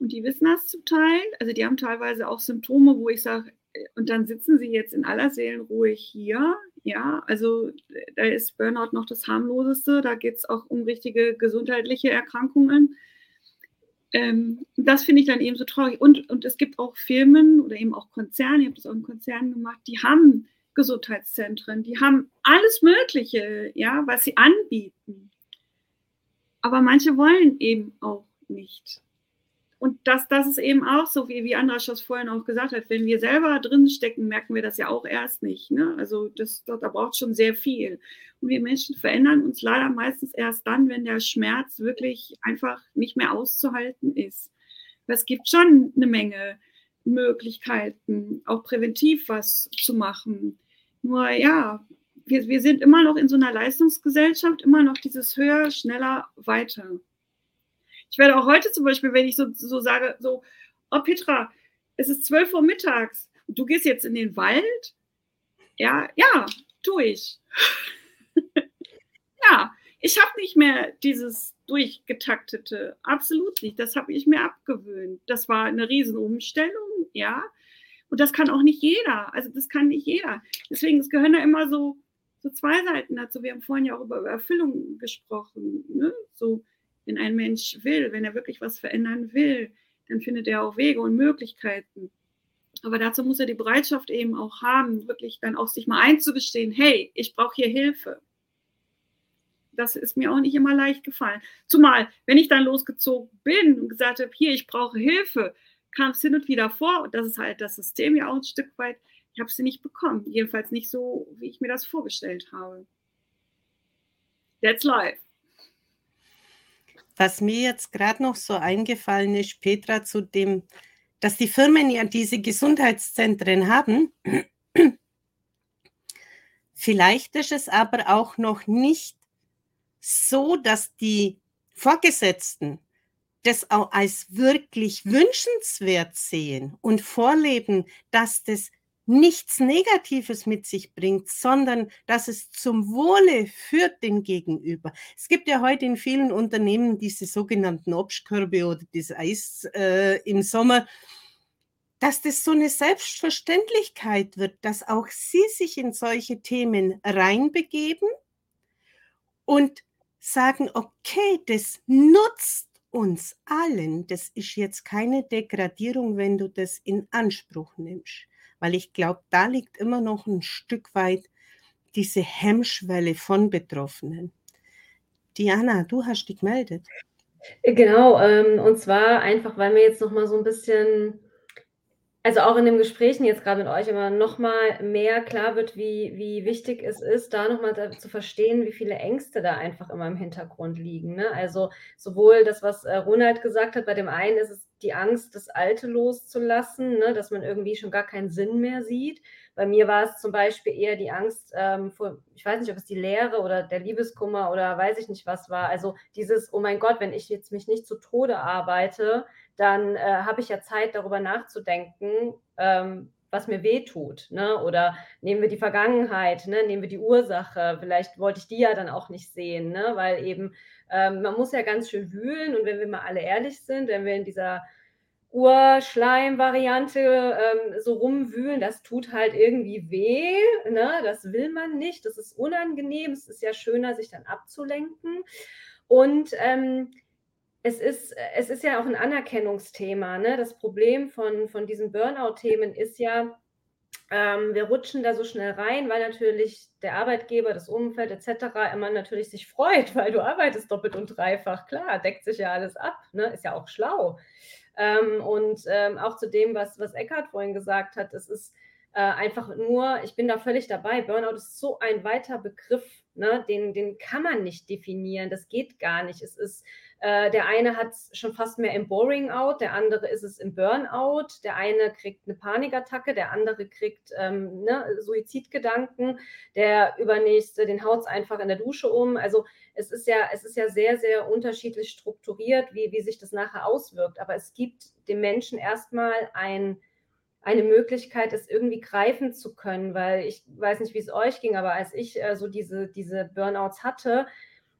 Und die wissen das zum Teil, also die haben teilweise auch Symptome, wo ich sage, und dann sitzen sie jetzt in aller Seelenruhe hier. Ja, also da ist Burnout noch das harmloseste. Da geht es auch um richtige gesundheitliche Erkrankungen. Ähm, das finde ich dann eben so traurig. Und, und es gibt auch Firmen oder eben auch Konzerne, ich habe das auch in Konzernen gemacht, die haben Gesundheitszentren, die haben alles Mögliche, ja, was sie anbieten. Aber manche wollen eben auch nicht. Und das, das ist eben auch so, wie, wie Andrasch das vorhin auch gesagt hat, wenn wir selber drin stecken, merken wir das ja auch erst nicht. Ne? Also das, da braucht schon sehr viel. Und wir Menschen verändern uns leider meistens erst dann, wenn der Schmerz wirklich einfach nicht mehr auszuhalten ist. Es gibt schon eine Menge Möglichkeiten, auch präventiv was zu machen. Nur ja, wir, wir sind immer noch in so einer Leistungsgesellschaft, immer noch dieses höher, schneller, weiter. Ich werde auch heute zum Beispiel, wenn ich so, so sage, so, oh Petra, es ist zwölf Uhr mittags, du gehst jetzt in den Wald? Ja, ja, tue ich. Ja, ich habe nicht mehr dieses durchgetaktete, absolut nicht, das habe ich mir abgewöhnt. Das war eine Riesenumstellung, ja, und das kann auch nicht jeder, also das kann nicht jeder. Deswegen, es gehören da immer so, so zwei Seiten dazu, wir haben vorhin ja auch über Erfüllung gesprochen, ne, so. Wenn ein Mensch will, wenn er wirklich was verändern will, dann findet er auch Wege und Möglichkeiten. Aber dazu muss er die Bereitschaft eben auch haben, wirklich dann auch sich mal einzugestehen, hey, ich brauche hier Hilfe. Das ist mir auch nicht immer leicht gefallen. Zumal, wenn ich dann losgezogen bin und gesagt habe, hier, ich brauche Hilfe, kam es hin und wieder vor, und das ist halt das System ja auch ein Stück weit, ich habe sie nicht bekommen. Jedenfalls nicht so, wie ich mir das vorgestellt habe. That's life. Was mir jetzt gerade noch so eingefallen ist, Petra, zu dem, dass die Firmen ja diese Gesundheitszentren haben. Vielleicht ist es aber auch noch nicht so, dass die Vorgesetzten das auch als wirklich wünschenswert sehen und vorleben, dass das nichts Negatives mit sich bringt, sondern dass es zum Wohle führt den Gegenüber. Es gibt ja heute in vielen Unternehmen diese sogenannten Obstkörbe oder das Eis äh, im Sommer, dass das so eine Selbstverständlichkeit wird, dass auch sie sich in solche Themen reinbegeben und sagen, okay, das nutzt uns allen. Das ist jetzt keine Degradierung, wenn du das in Anspruch nimmst. Weil ich glaube, da liegt immer noch ein Stück weit diese Hemmschwelle von Betroffenen. Diana, du hast dich gemeldet. Genau, ähm, und zwar einfach, weil mir jetzt nochmal so ein bisschen, also auch in den Gesprächen jetzt gerade mit euch, aber nochmal mehr klar wird, wie, wie wichtig es ist, da nochmal zu verstehen, wie viele Ängste da einfach immer im Hintergrund liegen. Ne? Also sowohl das, was Ronald gesagt hat, bei dem einen ist es die Angst, das Alte loszulassen, ne? Dass man irgendwie schon gar keinen Sinn mehr sieht. Bei mir war es zum Beispiel eher die Angst ähm, vor, ich weiß nicht, ob es die Leere oder der Liebeskummer oder weiß ich nicht was war. Also dieses, oh mein Gott, wenn ich jetzt mich nicht zu Tode arbeite, dann äh, habe ich ja Zeit, darüber nachzudenken, ähm, was mir weh tut. Ne? Oder nehmen wir die Vergangenheit, ne? Nehmen wir die Ursache. Vielleicht wollte ich die ja dann auch nicht sehen, ne? Weil eben ähm, man muss ja ganz schön wühlen. Und wenn wir mal alle ehrlich sind, wenn wir in dieser Urschleim-Variante ähm, so rumwühlen, das tut halt irgendwie weh, ne? Das will man nicht, das ist unangenehm, es ist ja schöner, sich dann abzulenken. Und ähm, es, ist, es ist ja auch ein Anerkennungsthema, ne? Das Problem von, von diesen Burnout-Themen ist ja, ähm, wir rutschen da so schnell rein, weil natürlich der Arbeitgeber, das Umfeld et cetera immer natürlich sich freut, weil du arbeitest doppelt und dreifach, klar, deckt sich ja alles ab, ne? Ist ja auch schlau. Ähm, und ähm, auch zu dem, was, was Eckhart vorhin gesagt hat, es ist äh, einfach nur, ich bin da völlig dabei, Burnout ist so ein weiter Begriff, ne? den, den kann man nicht definieren, das geht gar nicht. Es ist, äh, der eine hat es schon fast mehr im Boring-out, der andere ist es im Burnout, der eine kriegt eine Panikattacke, der andere kriegt ähm, ne, Suizidgedanken, der übernächste, den haut es einfach in der Dusche um, also Es ist ja, es ist ja sehr, sehr unterschiedlich strukturiert, wie, wie sich das nachher auswirkt. Aber es gibt dem Menschen erstmal ein, eine Möglichkeit, es irgendwie greifen zu können, weil ich weiß nicht, wie es euch ging, aber als ich äh, so diese, diese Burnouts hatte,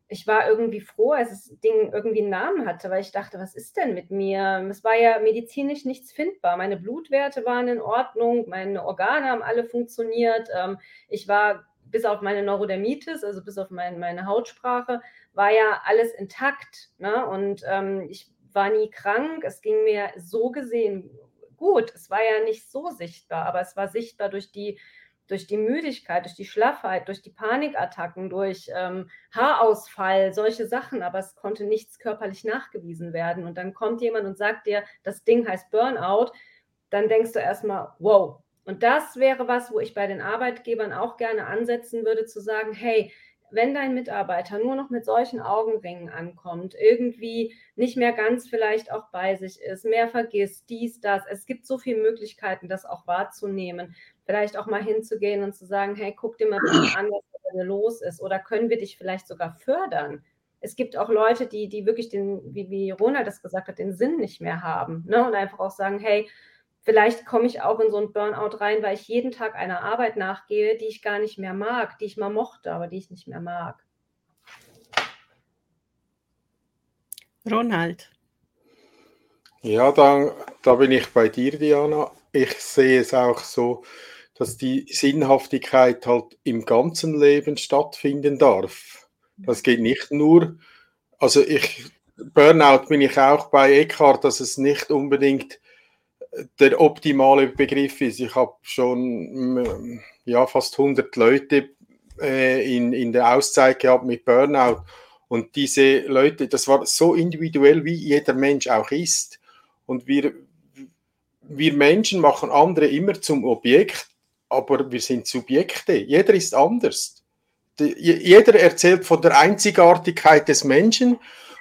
ich war irgendwie froh, als das Ding irgendwie einen Namen hatte, weil ich dachte, was ist denn mit mir? Es war ja medizinisch nichts findbar. Meine Blutwerte waren in Ordnung, meine Organe haben alle funktioniert. Ähm, ich war bis auf meine Neurodermitis, also bis auf mein, meine Hautsprache, war ja alles intakt. Ne? Und ähm, ich war nie krank. Es ging mir so gesehen gut. Es war ja nicht so sichtbar, aber es war sichtbar durch die, durch die Müdigkeit, durch die Schlaffheit, durch die Panikattacken, durch ähm, Haarausfall, solche Sachen. Aber es konnte nichts körperlich nachgewiesen werden. Und dann kommt jemand und sagt dir, das Ding heißt Burnout. Dann denkst du erstmal, wow. Und das wäre was, wo ich bei den Arbeitgebern auch gerne ansetzen würde, zu sagen, hey, wenn dein Mitarbeiter nur noch mit solchen Augenringen ankommt, irgendwie nicht mehr ganz vielleicht auch bei sich ist, mehr vergisst, dies, das, es gibt so viele Möglichkeiten, das auch wahrzunehmen, vielleicht auch mal hinzugehen und zu sagen, hey, guck dir mal bitte an, was da los ist, oder können wir dich vielleicht sogar fördern? Es gibt auch Leute, die, die wirklich, den, wie, wie Ronald das gesagt hat, den Sinn nicht mehr haben, ne? Und einfach auch sagen, hey, vielleicht komme ich auch in so ein Burnout rein, weil ich jeden Tag einer Arbeit nachgehe, die ich gar nicht mehr mag, die ich mal mochte, aber die ich nicht mehr mag. Ronald. Ja, da, da bin ich bei dir, Diana. Ich sehe es auch so, dass die Sinnhaftigkeit halt im ganzen Leben stattfinden darf. Das geht nicht nur, also ich, Burnout bin ich auch bei Eckhart, dass es nicht unbedingt der optimale Begriff ist. Ich habe schon ja, fast hundert Leute äh, in, in der Auszeit gehabt mit Burnout, und diese Leute, das war so individuell, wie jeder Mensch auch ist, und wir, wir Menschen machen andere immer zum Objekt, aber wir sind Subjekte, jeder ist anders. Die, jeder erzählt von der Einzigartigkeit des Menschen.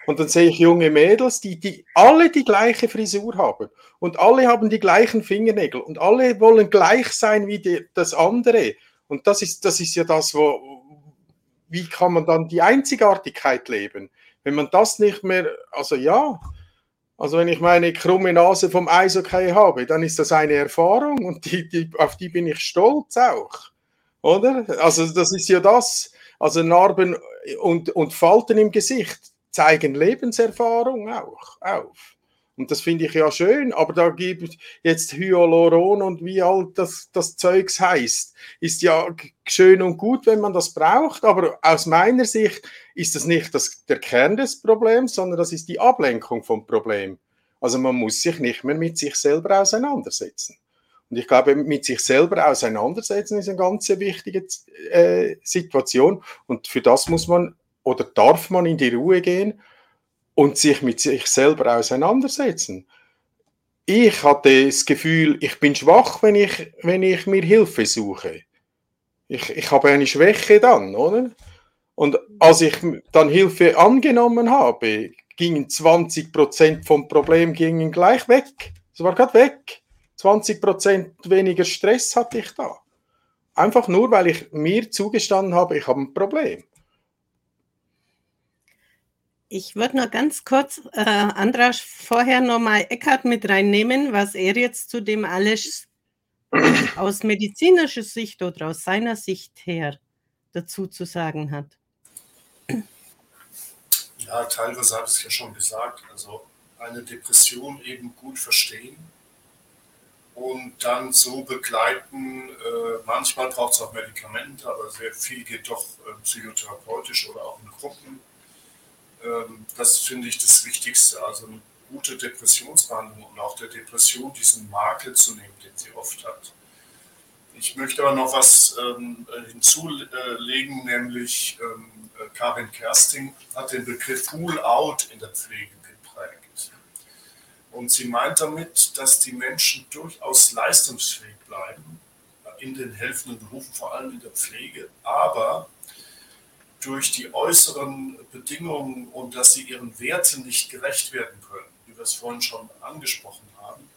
Und dann sehe ich junge Mädels, die, die alle die gleiche Frisur haben und alle haben die gleichen Fingernägel und alle wollen gleich sein wie die, das andere. Und das ist, das ist ja das, wo, wie kann man dann die Einzigartigkeit leben? Wenn man das nicht mehr, also ja, also wenn ich meine krumme Nase vom Eishockey habe, dann ist das eine Erfahrung, und die, die, auf die bin ich stolz auch, oder? Also das ist ja das, also Narben und, und Falten im Gesicht zeigen Lebenserfahrung auch auf. Und das finde ich ja schön, aber da gibt jetzt Hyaluron und wie all das, das Zeugs heisst. Ist ja schön und gut, wenn man das braucht, aber aus meiner Sicht ist das nicht das, der Kern des Problems, sondern das ist die Ablenkung vom Problem. Also man muss sich nicht mehr mit sich selber auseinandersetzen. Und ich glaube, mit sich selber auseinandersetzen ist eine ganz wichtige äh, Situation, und für das muss man oder darf man in die Ruhe gehen und sich mit sich selber auseinandersetzen? Ich hatte das Gefühl, ich bin schwach, wenn ich, wenn ich mir Hilfe suche. Ich, ich habe eine Schwäche dann, oder? Und als ich dann Hilfe angenommen habe, gingen zwanzig Prozent vom Problem gingen gleich weg. Es war gerade weg. zwanzig Prozent weniger Stress hatte ich da. Einfach nur, weil ich mir zugestanden habe, ich habe ein Problem. Ich würde noch ganz kurz, äh, Andrasch, vorher nochmal Eckhart mit reinnehmen, was er jetzt zu dem alles aus medizinischer Sicht oder aus seiner Sicht her dazu zu sagen hat. Ja, teilweise habe ich es ja schon gesagt. Also eine Depression eben gut verstehen und dann so begleiten. Äh, manchmal braucht es auch Medikamente, aber sehr viel geht doch äh, psychotherapeutisch oder auch in Gruppen. Ähm, das finde ich das Wichtigste, also eine gute Depressionsbehandlung und auch der Depression diesen Makel zu nehmen, den sie oft hat. Ich möchte aber noch was ähm, hinzulegen, nämlich ähm, Karin Kersting hat den Begriff Full Out in der Pflege geprägt. Und sie meint damit, dass die Menschen durchaus leistungsfähig bleiben, in den helfenden Berufen, vor allem in der Pflege, aber durch die äußeren Bedingungen und dass sie ihren Werten nicht gerecht werden können, wie wir es vorhin schon angesprochen haben,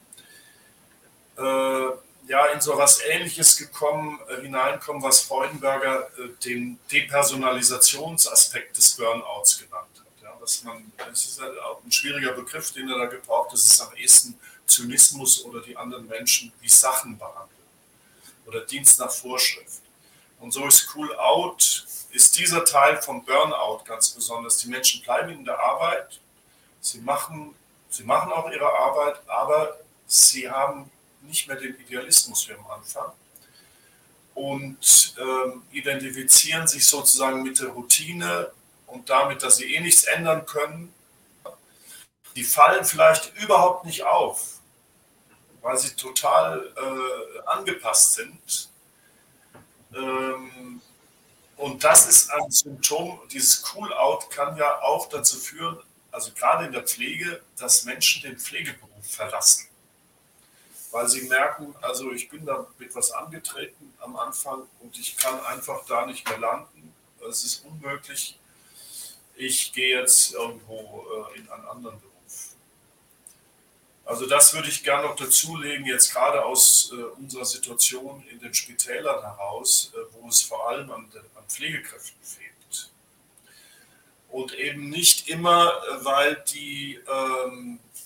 äh, ja, in so etwas Ähnliches gekommen, äh, hineinkommen, was Freudenberger äh, den Depersonalisationsaspekt des Burnouts genannt hat. Ja, dass man, das ist halt auch ein schwieriger Begriff, den er da gebraucht. Das ist am ehesten Zynismus oder die anderen Menschen wie Sachen behandeln oder Dienst nach Vorschrift. Und so ist Cool Out, ist dieser Teil vom Burnout ganz besonders. Die Menschen bleiben in der Arbeit, sie machen, sie machen auch ihre Arbeit, aber sie haben nicht mehr den Idealismus wie am Anfang und ähm, identifizieren sich sozusagen mit der Routine und damit, dass sie eh nichts ändern können. Die fallen vielleicht überhaupt nicht auf, weil sie total äh, angepasst sind. Ähm, und das ist ein Symptom, dieses Cool-Out kann ja auch dazu führen, also gerade in der Pflege, dass Menschen den Pflegeberuf verlassen. Weil sie merken, also ich bin da mit was angetreten am Anfang und ich kann einfach da nicht mehr landen. Es ist unmöglich. Ich gehe jetzt irgendwo in einen anderen Beruf. Also das würde ich gerne noch dazulegen, jetzt gerade aus unserer Situation in den Spitälern heraus, wo es vor allem an Pflegekräften fehlt. Und eben nicht immer, weil die,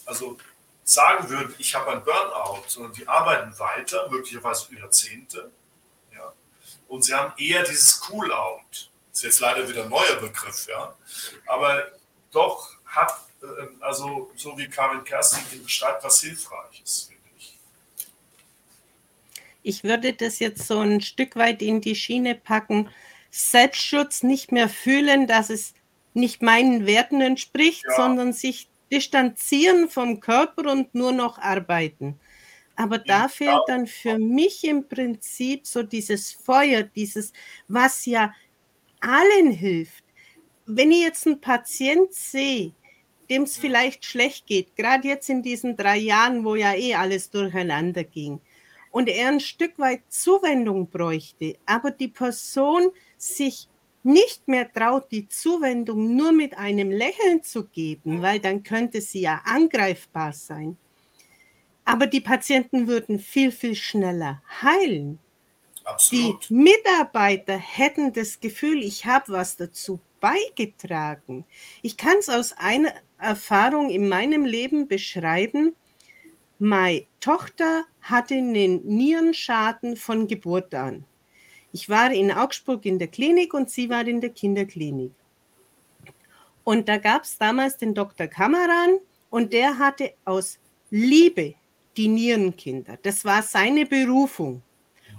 also sagen würden, ich habe ein Burnout, sondern die arbeiten weiter, möglicherweise über Jahrzehnte. Ja, und sie haben eher dieses Cool-Out. Das ist jetzt leider wieder ein neuer Begriff, ja. Aber doch hat, also so wie Karin Kersting beschreibt, was Hilfreiches, finde ich. Ich würde das jetzt so ein Stück weit in die Schiene packen. Selbstschutz, nicht mehr fühlen, dass es nicht meinen Werten entspricht, ja, sondern sich distanzieren vom Körper und nur noch arbeiten. Aber da fehlt dann für mich im Prinzip so dieses Feuer, dieses, was ja allen hilft. Wenn ich jetzt einen Patient sehe, dem es vielleicht schlecht geht, gerade jetzt in diesen drei Jahren, wo ja eh alles durcheinander ging, und er ein Stück weit Zuwendung bräuchte, aber die Person sich nicht mehr traut, die Zuwendung nur mit einem Lächeln zu geben, weil dann könnte sie ja angreifbar sein. Aber die Patienten würden viel, viel schneller heilen. Absolut. Die Mitarbeiter hätten das Gefühl, ich habe was dazu beigetragen. Ich kann es aus einer Erfahrung in meinem Leben beschreiben. Meine Tochter hatte einen Nierenschaden von Geburt an. Ich war in Augsburg in der Klinik und sie war in der Kinderklinik. Und da gab es damals den Doktor Kameran und der hatte aus Liebe die Nierenkinder. Das war seine Berufung.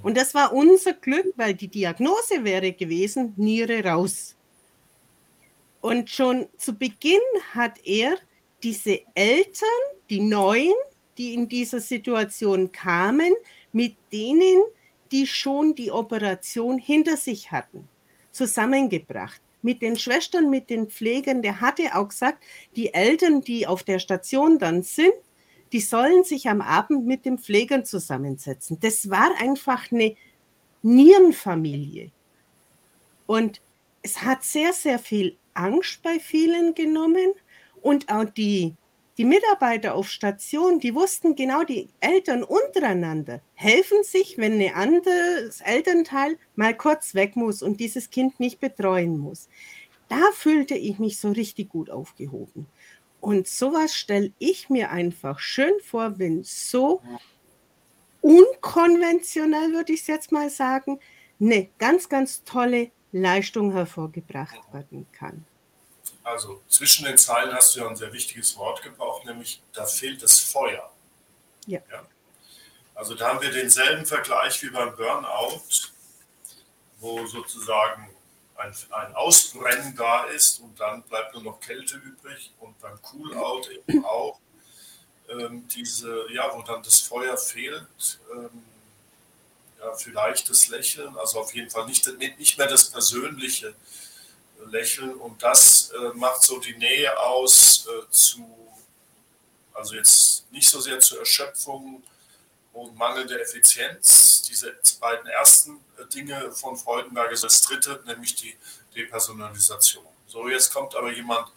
Und das war unser Glück, weil die Diagnose wäre gewesen, Niere raus. Und schon zu Beginn hat er diese Eltern, die Neuen, die in dieser Situation kamen, mit denen die schon die Operation hinter sich hatten, zusammengebracht. Mit den Schwestern, mit den Pflegern, der hatte auch gesagt, die Eltern, die auf der Station dann sind, die sollen sich am Abend mit den Pflegern zusammensetzen. Das war einfach eine Nierenfamilie. Und es hat sehr, sehr viel Angst bei vielen genommen und auch die Die Mitarbeiter auf Station, die wussten genau, die Eltern untereinander helfen sich, wenn ein anderes Elternteil mal kurz weg muss und dieses Kind nicht betreuen muss. Da fühlte ich mich so richtig gut aufgehoben. Und sowas stelle ich mir einfach schön vor, wenn so unkonventionell, würde ich es jetzt mal sagen, eine ganz, ganz tolle Leistung hervorgebracht werden kann. Also zwischen den Zeilen hast du ja ein sehr wichtiges Wort gebraucht, nämlich da fehlt das Feuer. Ja. Ja. Also da haben wir denselben Vergleich wie beim Burnout, wo sozusagen ein, ein Ausbrennen da ist und dann bleibt nur noch Kälte übrig, und beim Coolout eben auch ähm, diese, ja, wo dann das Feuer fehlt, ähm, ja, vielleicht das Lächeln, also auf jeden Fall nicht, nicht mehr das persönliche Lächeln, und das äh, macht so die Nähe aus äh, zu, also jetzt nicht so sehr zur Erschöpfung und mangelnde Effizienz, diese beiden ersten Dinge von Freudenberger, das dritte, nämlich die Depersonalisation. So, jetzt kommt aber jemand,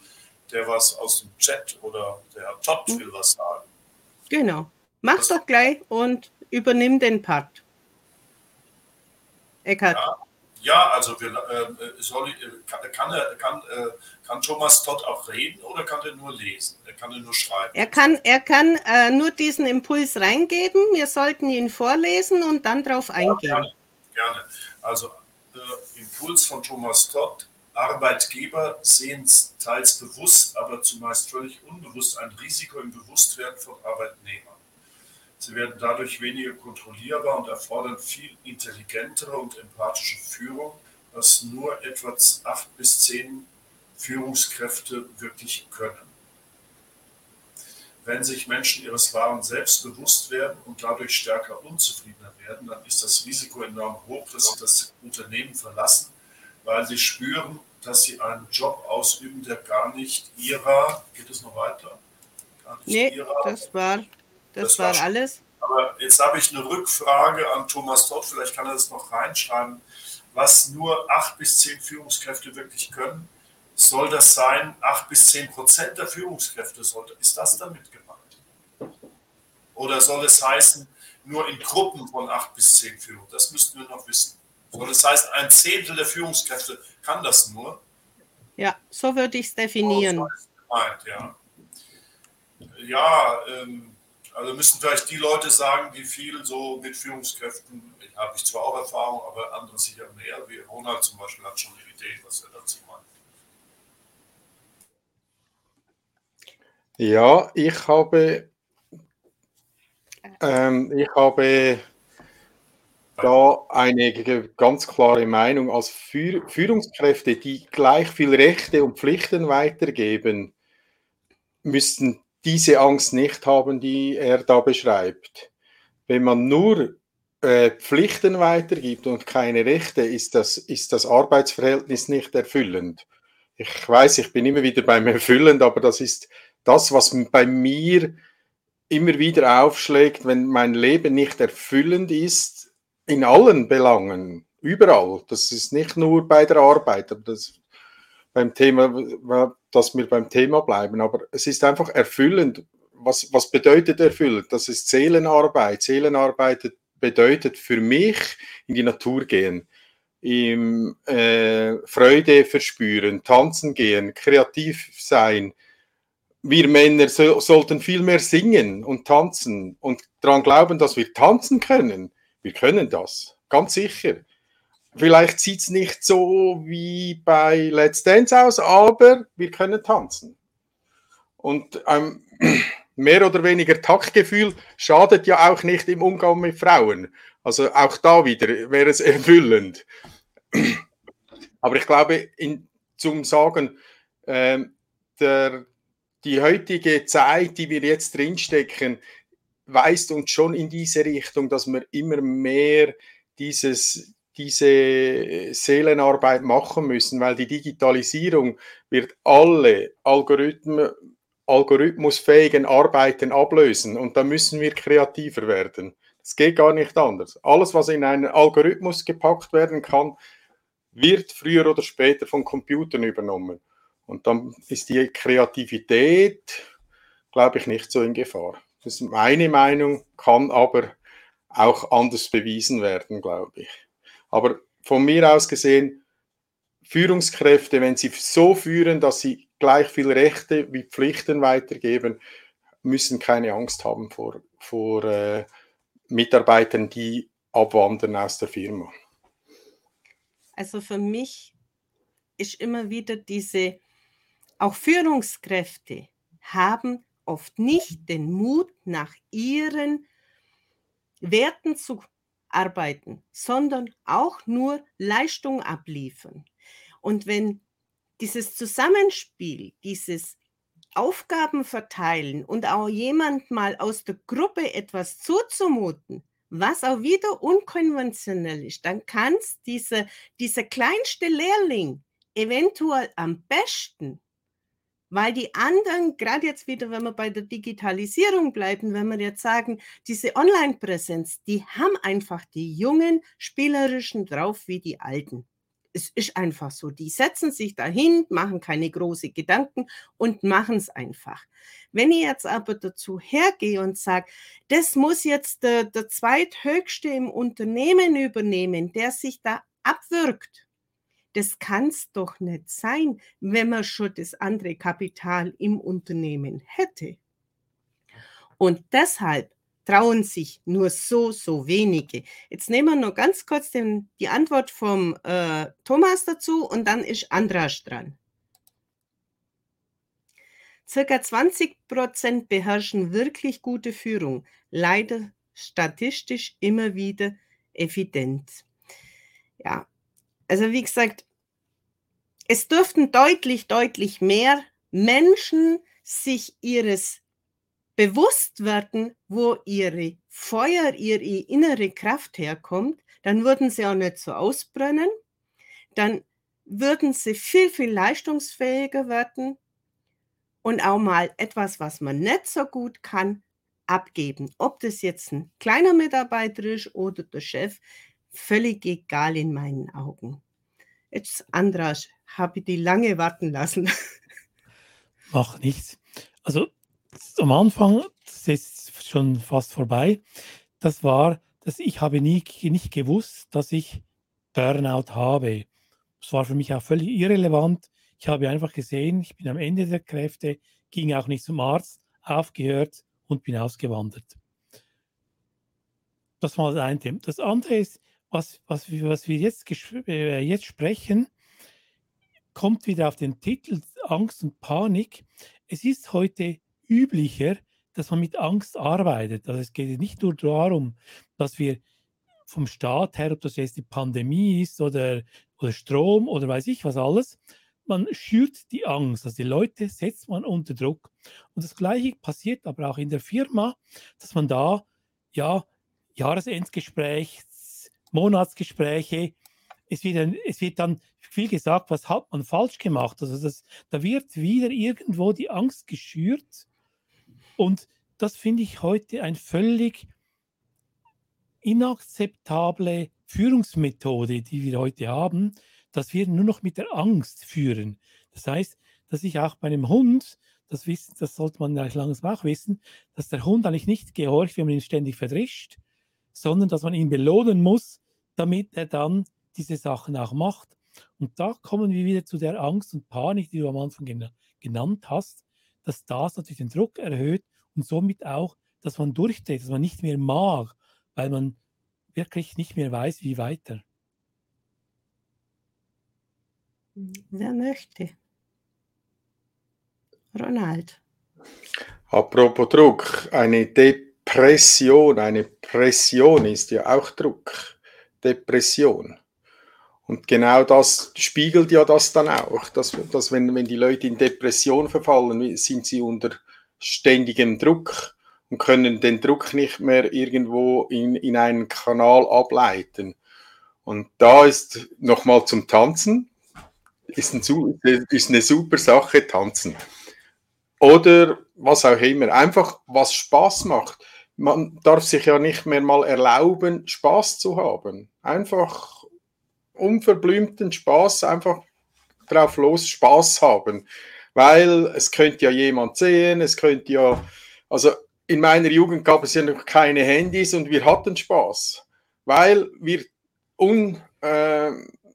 der was aus dem Chat, oder der Herr Todt will was sagen. Genau, mach's das doch gleich und übernimm den Part. Eckhart. Ja, ja, also wir, äh, soll, kann, kann, kann, äh, kann Thomas Todt auch reden oder kann er nur lesen? Er kann er nur schreiben? Er kann, er kann äh, nur diesen Impuls reingeben. Wir sollten ihn vorlesen und dann darauf eingehen. Ja, gerne, gerne. Also äh, Impuls von Thomas Todt. Arbeitgeber sehen teils bewusst, aber zumeist völlig unbewusst ein Risiko im Bewusstwerden von Arbeitnehmern. Sie werden dadurch weniger kontrollierbar und erfordern viel intelligentere und empathische Führung, was nur etwa acht bis zehn Führungskräfte wirklich können. Wenn sich Menschen ihres wahren Selbst bewusst werden und dadurch stärker unzufriedener werden, dann ist das Risiko enorm hoch, dass sie das Unternehmen verlassen, weil sie spüren, dass sie einen Job ausüben, der gar nicht ihrer... Geht es noch weiter? Gar nicht nee, ihrer, das war... Das, das war schon alles. Aber jetzt habe ich eine Rückfrage an Thomas Todt, vielleicht kann er das noch reinschreiben. Was nur acht bis zehn Führungskräfte wirklich können, soll das sein, acht bis zehn Prozent der Führungskräfte, sollte, ist das damit gemeint? Oder soll es heißen, nur in Gruppen von acht bis zehn Führung? Das müssten wir noch wissen. Soll es heißen, ein Zehntel der Führungskräfte kann das nur? Ja, so würde ich es definieren. Oh, so ist gemeint, ja. Ja, ähm, also müssen vielleicht die Leute sagen, die viel so mit Führungskräften, habe ich zwar auch Erfahrung, aber andere sicher mehr, wie Ronald zum Beispiel hat schon eine Idee, was er dazu meint. Ja, ich habe, ähm, ich habe da eine ganz klare Meinung. Als Führ- Führungskräfte, die gleich viel Rechte und Pflichten weitergeben, müssten diese Angst nicht haben, die er da beschreibt. Wenn man nur äh, Pflichten weitergibt und keine Rechte, ist das, ist das Arbeitsverhältnis nicht erfüllend. Ich weiß, ich bin immer wieder beim Erfüllend, aber das ist das, was bei mir immer wieder aufschlägt, wenn mein Leben nicht erfüllend ist, in allen Belangen, überall. Das ist nicht nur bei der Arbeit, aber das beim Thema, dass wir beim Thema bleiben, aber es ist einfach erfüllend. Was, was bedeutet erfüllend? Das ist Seelenarbeit. Seelenarbeit bedeutet für mich in die Natur gehen, im, äh, Freude verspüren, tanzen gehen, kreativ sein. Wir Männer so, sollten viel mehr singen und tanzen und daran glauben, dass wir tanzen können. Wir können das, ganz sicher. Vielleicht sieht es nicht so wie bei Let's Dance aus, aber wir können tanzen. Und ähm, mehr oder weniger Taktgefühl schadet ja auch nicht im Umgang mit Frauen. Also auch da wieder wäre es erfüllend. Aber ich glaube, in, zum Sagen, äh, der, die heutige Zeit, die wir jetzt drinstecken, weist uns schon in diese Richtung, dass wir immer mehr dieses... diese Seelenarbeit machen müssen, weil die Digitalisierung wird alle Algorithmen, algorithmusfähigen Arbeiten ablösen, und da müssen wir kreativer werden. Es geht gar nicht anders. Alles, was in einen Algorithmus gepackt werden kann, wird früher oder später von Computern übernommen. Und dann ist die Kreativität, glaube ich, nicht so in Gefahr. Das ist meine Meinung, kann aber auch anders bewiesen werden, glaube ich. Aber von mir aus gesehen, Führungskräfte, wenn sie so führen, dass sie gleich viel Rechte wie Pflichten weitergeben, müssen keine Angst haben vor, vor äh, Mitarbeitern, die abwandern aus der Firma. Also für mich ist immer wieder diese Auch Führungskräfte haben oft nicht den Mut, nach ihren Werten zu arbeiten, sondern auch nur Leistung abliefern. Und wenn dieses Zusammenspiel, dieses Aufgaben verteilen und auch jemand mal aus der Gruppe etwas zuzumuten, was auch wieder unkonventionell ist, dann kann es dieser, dieser kleinste Lehrling eventuell am besten, weil die anderen, gerade jetzt wieder, wenn wir bei der Digitalisierung bleiben, wenn wir jetzt sagen, diese Online-Präsenz, die haben einfach die Jungen spielerischen drauf wie die Alten. Es ist einfach so, die setzen sich dahin, machen keine großen Gedanken und machen es einfach. Wenn ich jetzt aber dazu hergehe und sage, das muss jetzt der, der Zweithöchste im Unternehmen übernehmen, der sich da abwirkt, das kann es doch nicht sein, wenn man schon das andere Kapital im Unternehmen hätte. Und deshalb trauen sich nur so, so wenige. Jetzt nehmen wir noch ganz kurz den, die Antwort vom äh, Thomas dazu und dann ist Andrasch dran. Circa zwanzig Prozent beherrschen wirklich gute Führung. Leider statistisch immer wieder evident. Ja, also wie gesagt, es dürften deutlich, deutlich mehr Menschen sich ihres bewusst werden, wo ihre Feuer, ihre innere Kraft herkommt, dann würden sie auch nicht so ausbrennen, dann würden sie viel, viel leistungsfähiger werden und auch mal etwas, was man nicht so gut kann, abgeben. Ob das jetzt ein kleiner Mitarbeiter ist oder der Chef, völlig egal in meinen Augen. Jetzt, Andrasch, habe ich die lange warten lassen. Macht nichts. Also, am Anfang, das ist schon fast vorbei, das war, dass ich habe nie, nicht gewusst, dass ich Burnout habe. Das war für mich auch völlig irrelevant. Ich habe einfach gesehen, ich bin am Ende der Kräfte, ging auch nicht zum Arzt, aufgehört und bin ausgewandert. Das war das eine. Das andere ist, was, was, was wir jetzt, äh, jetzt sprechen, kommt wieder auf den Titel Angst und Panik. Es ist heute üblicher, dass man mit Angst arbeitet. Also es geht nicht nur darum, dass wir vom Staat her, ob das jetzt die Pandemie ist oder, oder Strom oder weiß ich was alles, man schürt die Angst. Also die Leute setzt man unter Druck. Und das Gleiche passiert aber auch in der Firma, dass man da ja Jahresendgespräche, Monatsgespräche, es wird, es wird dann viel gesagt, was hat man falsch gemacht. Also das, da wird wieder irgendwo die Angst geschürt. Und das finde ich heute eine völlig inakzeptable Führungsmethode, die wir heute haben, dass wir nur noch mit der Angst führen. Das heißt, dass ich auch bei einem Hund, das, wissen, das sollte man eigentlich langsam auch wissen, dass der Hund eigentlich nicht gehorcht, wenn man ihn ständig verdrischt, sondern dass man ihn belohnen muss, damit er dann diese Sachen auch macht. Und da kommen wir wieder zu der Angst und Panik, die du am Anfang gen- genannt hast, dass das natürlich den Druck erhöht und somit auch, dass man durchdreht, dass man nicht mehr mag, weil man wirklich nicht mehr weiß, wie weiter. Wer möchte? Ronald. Apropos Druck, eine Depression, eine Pression ist ja auch Druck. Depression. Und genau das spiegelt ja das dann auch, dass, dass wenn, wenn die Leute in Depression verfallen, sind sie unter ständigem Druck und können den Druck nicht mehr irgendwo in, in einen Kanal ableiten. Und da ist nochmal zum Tanzen, ist, ein, ist eine super Sache, Tanzen. Oder was auch immer, einfach was Spaß macht. Man darf sich ja nicht mehr mal erlauben, Spaß zu haben. Einfach unverblümten Spaß, einfach drauf los Spaß haben, weil es könnte ja jemand sehen, es könnte ja, also in meiner Jugend gab es ja noch keine Handys und wir hatten Spaß, weil wir un, äh,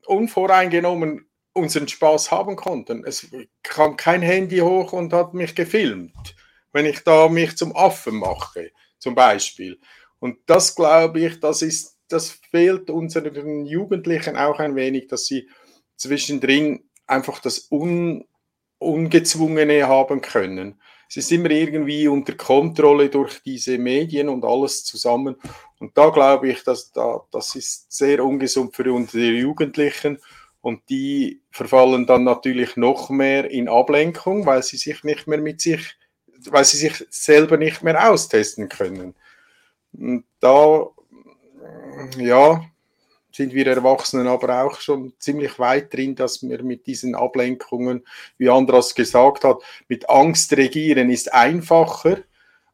unvoreingenommen unseren Spaß haben konnten. Es kam kein Handy hoch und hat mich gefilmt, wenn ich da mich zum Affen mache, zum Beispiel. Und das glaube ich, das ist Das fehlt unseren Jugendlichen auch ein wenig, dass sie zwischendrin einfach das Un- Ungezwungene haben können. Es ist immer irgendwie unter Kontrolle durch diese Medien und alles zusammen. Und da glaube ich, dass da, das ist sehr ungesund für unsere Jugendlichen. Und die verfallen dann natürlich noch mehr in Ablenkung, weil sie sich nicht mehr mit sich, weil sie sich selber nicht mehr austesten können. Und da, ja, sind wir Erwachsenen aber auch schon ziemlich weit drin, dass wir mit diesen Ablenkungen, wie Andras gesagt hat, mit Angst regieren ist einfacher,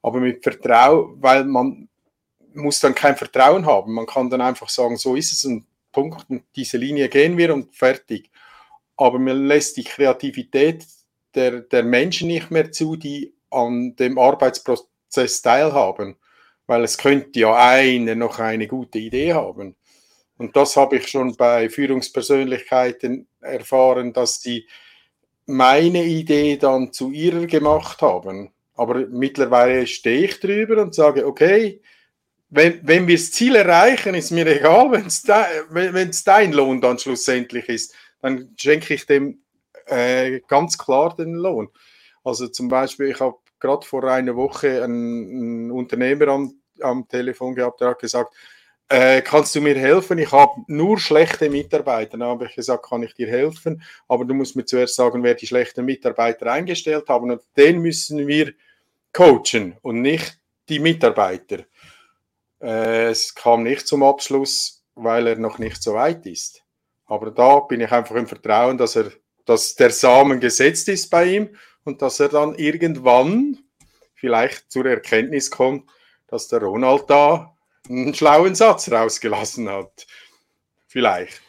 aber mit Vertrauen, weil man muss dann kein Vertrauen haben. Man kann dann einfach sagen, so ist es und Punkt, und diese Linie gehen wir und fertig. Aber man lässt die Kreativität der, der Menschen nicht mehr zu, die an dem Arbeitsprozess teilhaben, weil es könnte ja einer noch eine gute Idee haben. Und das habe ich schon bei Führungspersönlichkeiten erfahren, dass sie meine Idee dann zu ihrer gemacht haben. Aber mittlerweile stehe ich drüber und sage, okay, wenn, wenn wir das Ziel erreichen, ist mir egal, wenn es de, wenn es dein Lohn dann schlussendlich ist, dann schenke ich dem äh, ganz klar den Lohn. Also zum Beispiel, ich habe gerade vor einer Woche einen, einen Unternehmer am, am Telefon gehabt, der hat gesagt, Äh, kannst du mir helfen? Ich habe nur schlechte Mitarbeiter. Dann habe ich gesagt, kann ich dir helfen? Aber du musst mir zuerst sagen, wer die schlechten Mitarbeiter eingestellt haben. Und den müssen wir coachen und nicht die Mitarbeiter. Äh, es kam nicht zum Abschluss, weil er noch nicht so weit ist. Aber da bin ich einfach im Vertrauen, dass er, dass der Samen gesetzt ist bei ihm und dass er dann irgendwann vielleicht zur Erkenntnis kommt, dass der Ronald da einen schlauen Satz rausgelassen hat. Vielleicht.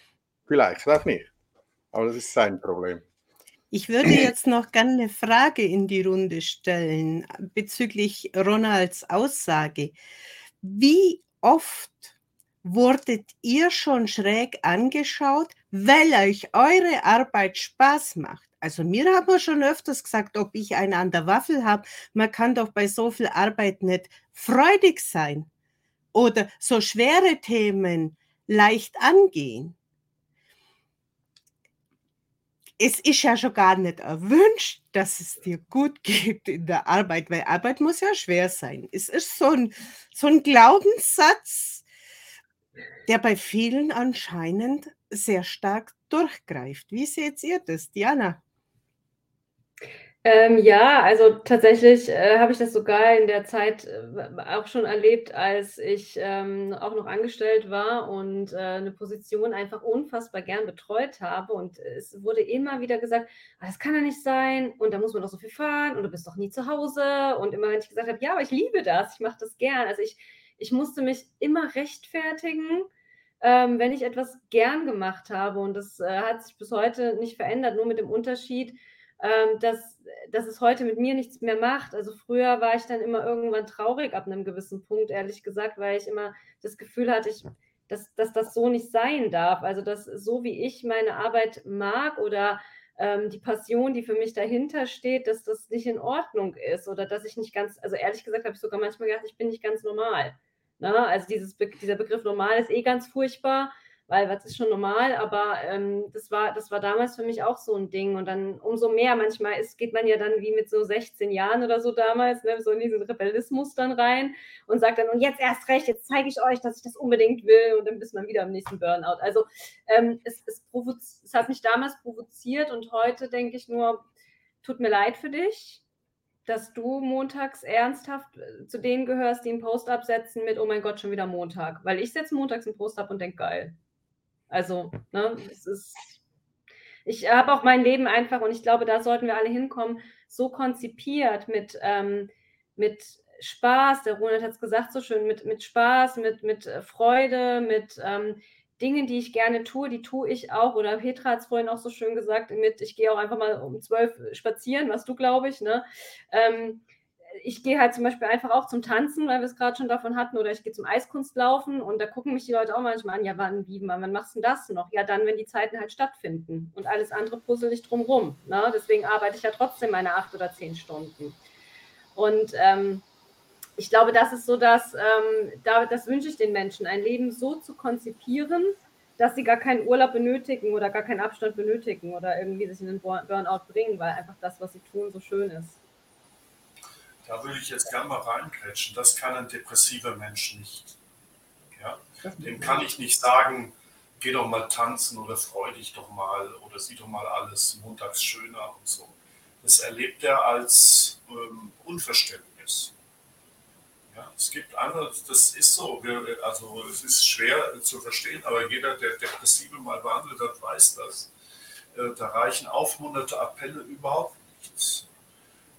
Vielleicht auch nicht. Aber das ist sein Problem. Ich würde jetzt noch gerne eine Frage in die Runde stellen bezüglich Ronalds Aussage. Wie oft wurdet ihr schon schräg angeschaut, weil euch eure Arbeit Spaß macht? Also mir hat man schon öfters gesagt, ob ich einen an der Waffel habe. Man kann doch bei so viel Arbeit nicht freudig sein. Oder so schwere Themen leicht angehen. Es ist ja schon gar nicht erwünscht, dass es dir gut geht in der Arbeit, weil Arbeit muss ja schwer sein. Es ist so ein, so ein Glaubenssatz, der bei vielen anscheinend sehr stark durchgreift. Wie seht ihr das, Diana? Ähm, ja, also tatsächlich äh, habe ich das sogar in der Zeit äh, auch schon erlebt, als ich ähm, auch noch angestellt war und äh, eine Position einfach unfassbar gern betreut habe. Und es wurde immer wieder gesagt, ah, das kann ja nicht sein und da muss man doch so viel fahren und du bist doch nie zu Hause. Und immer wenn ich gesagt habe, ja, aber ich liebe das, ich mache das gern. Also ich, ich musste mich immer rechtfertigen, ähm, wenn ich etwas gern gemacht habe. Und das äh, hat sich bis heute nicht verändert, nur mit dem Unterschied, Dass, dass es heute mit mir nichts mehr macht. Also früher war ich dann immer irgendwann traurig ab einem gewissen Punkt, ehrlich gesagt, weil ich immer das Gefühl hatte, ich, dass, dass das so nicht sein darf. Also dass so wie ich meine Arbeit mag oder ähm, die Passion, die für mich dahinter steht, dass das nicht in Ordnung ist oder dass ich nicht ganz, also ehrlich gesagt habe ich sogar manchmal gedacht, ich bin nicht ganz normal. Na, also dieses Be- dieser Begriff normal ist eh ganz furchtbar, weil was ist schon normal, aber ähm, das war das war damals für mich auch so ein Ding. Und dann umso mehr, manchmal ist, geht man ja dann wie mit so sechzehn Jahren oder so damals, ne, so in diesen Rebellismus dann rein und sagt dann, und jetzt erst recht, jetzt zeige ich euch, dass ich das unbedingt will und dann ist man wieder am nächsten Burnout. Also ähm, es, es, provoz- es hat mich damals provoziert und heute denke ich nur, tut mir leid für dich, dass du montags ernsthaft zu denen gehörst, die einen Post absetzen mit, oh mein Gott, schon wieder Montag, weil ich setze montags einen Post ab und denke, geil. Also, ne, es ist, ich habe auch mein Leben einfach, und ich glaube, da sollten wir alle hinkommen, so konzipiert mit, ähm, mit Spaß, der Ronald hat es gesagt so schön, mit, mit Spaß, mit, mit Freude, mit ähm, Dingen, die ich gerne tue, die tue ich auch, oder Petra hat es vorhin auch so schön gesagt, mit, ich gehe auch einfach mal um zwölf spazieren, was du, glaube ich, ne, ähm, ich gehe halt zum Beispiel einfach auch zum Tanzen, weil wir es gerade schon davon hatten, oder ich gehe zum Eiskunstlaufen und da gucken mich die Leute auch manchmal an, ja wann, wie, wann machst du denn das noch? Ja dann, wenn die Zeiten halt stattfinden und alles andere puzzle ich drumrum. Ne? Deswegen arbeite ich ja trotzdem meine acht oder zehn Stunden. Und ähm, ich glaube, das ist so, dass, ähm, da, das wünsche ich den Menschen, ein Leben so zu konzipieren, dass sie gar keinen Urlaub benötigen oder gar keinen Abstand benötigen oder irgendwie sich in den Burnout bringen, weil einfach das, was sie tun, so schön ist. Da würde ich jetzt gerne mal reingrätschen. Das kann ein depressiver Mensch nicht. Ja? Dem kann ich nicht sagen, geh doch mal tanzen oder freu dich doch mal oder sieh doch mal alles montags schöner und so. Das erlebt er als ähm, Unverständnis. Ja, es gibt andere, das ist so, also es ist schwer zu verstehen, aber jeder, der Depressive mal behandelt hat, weiß das. Da reichen aufmunternde Appelle überhaupt nichts.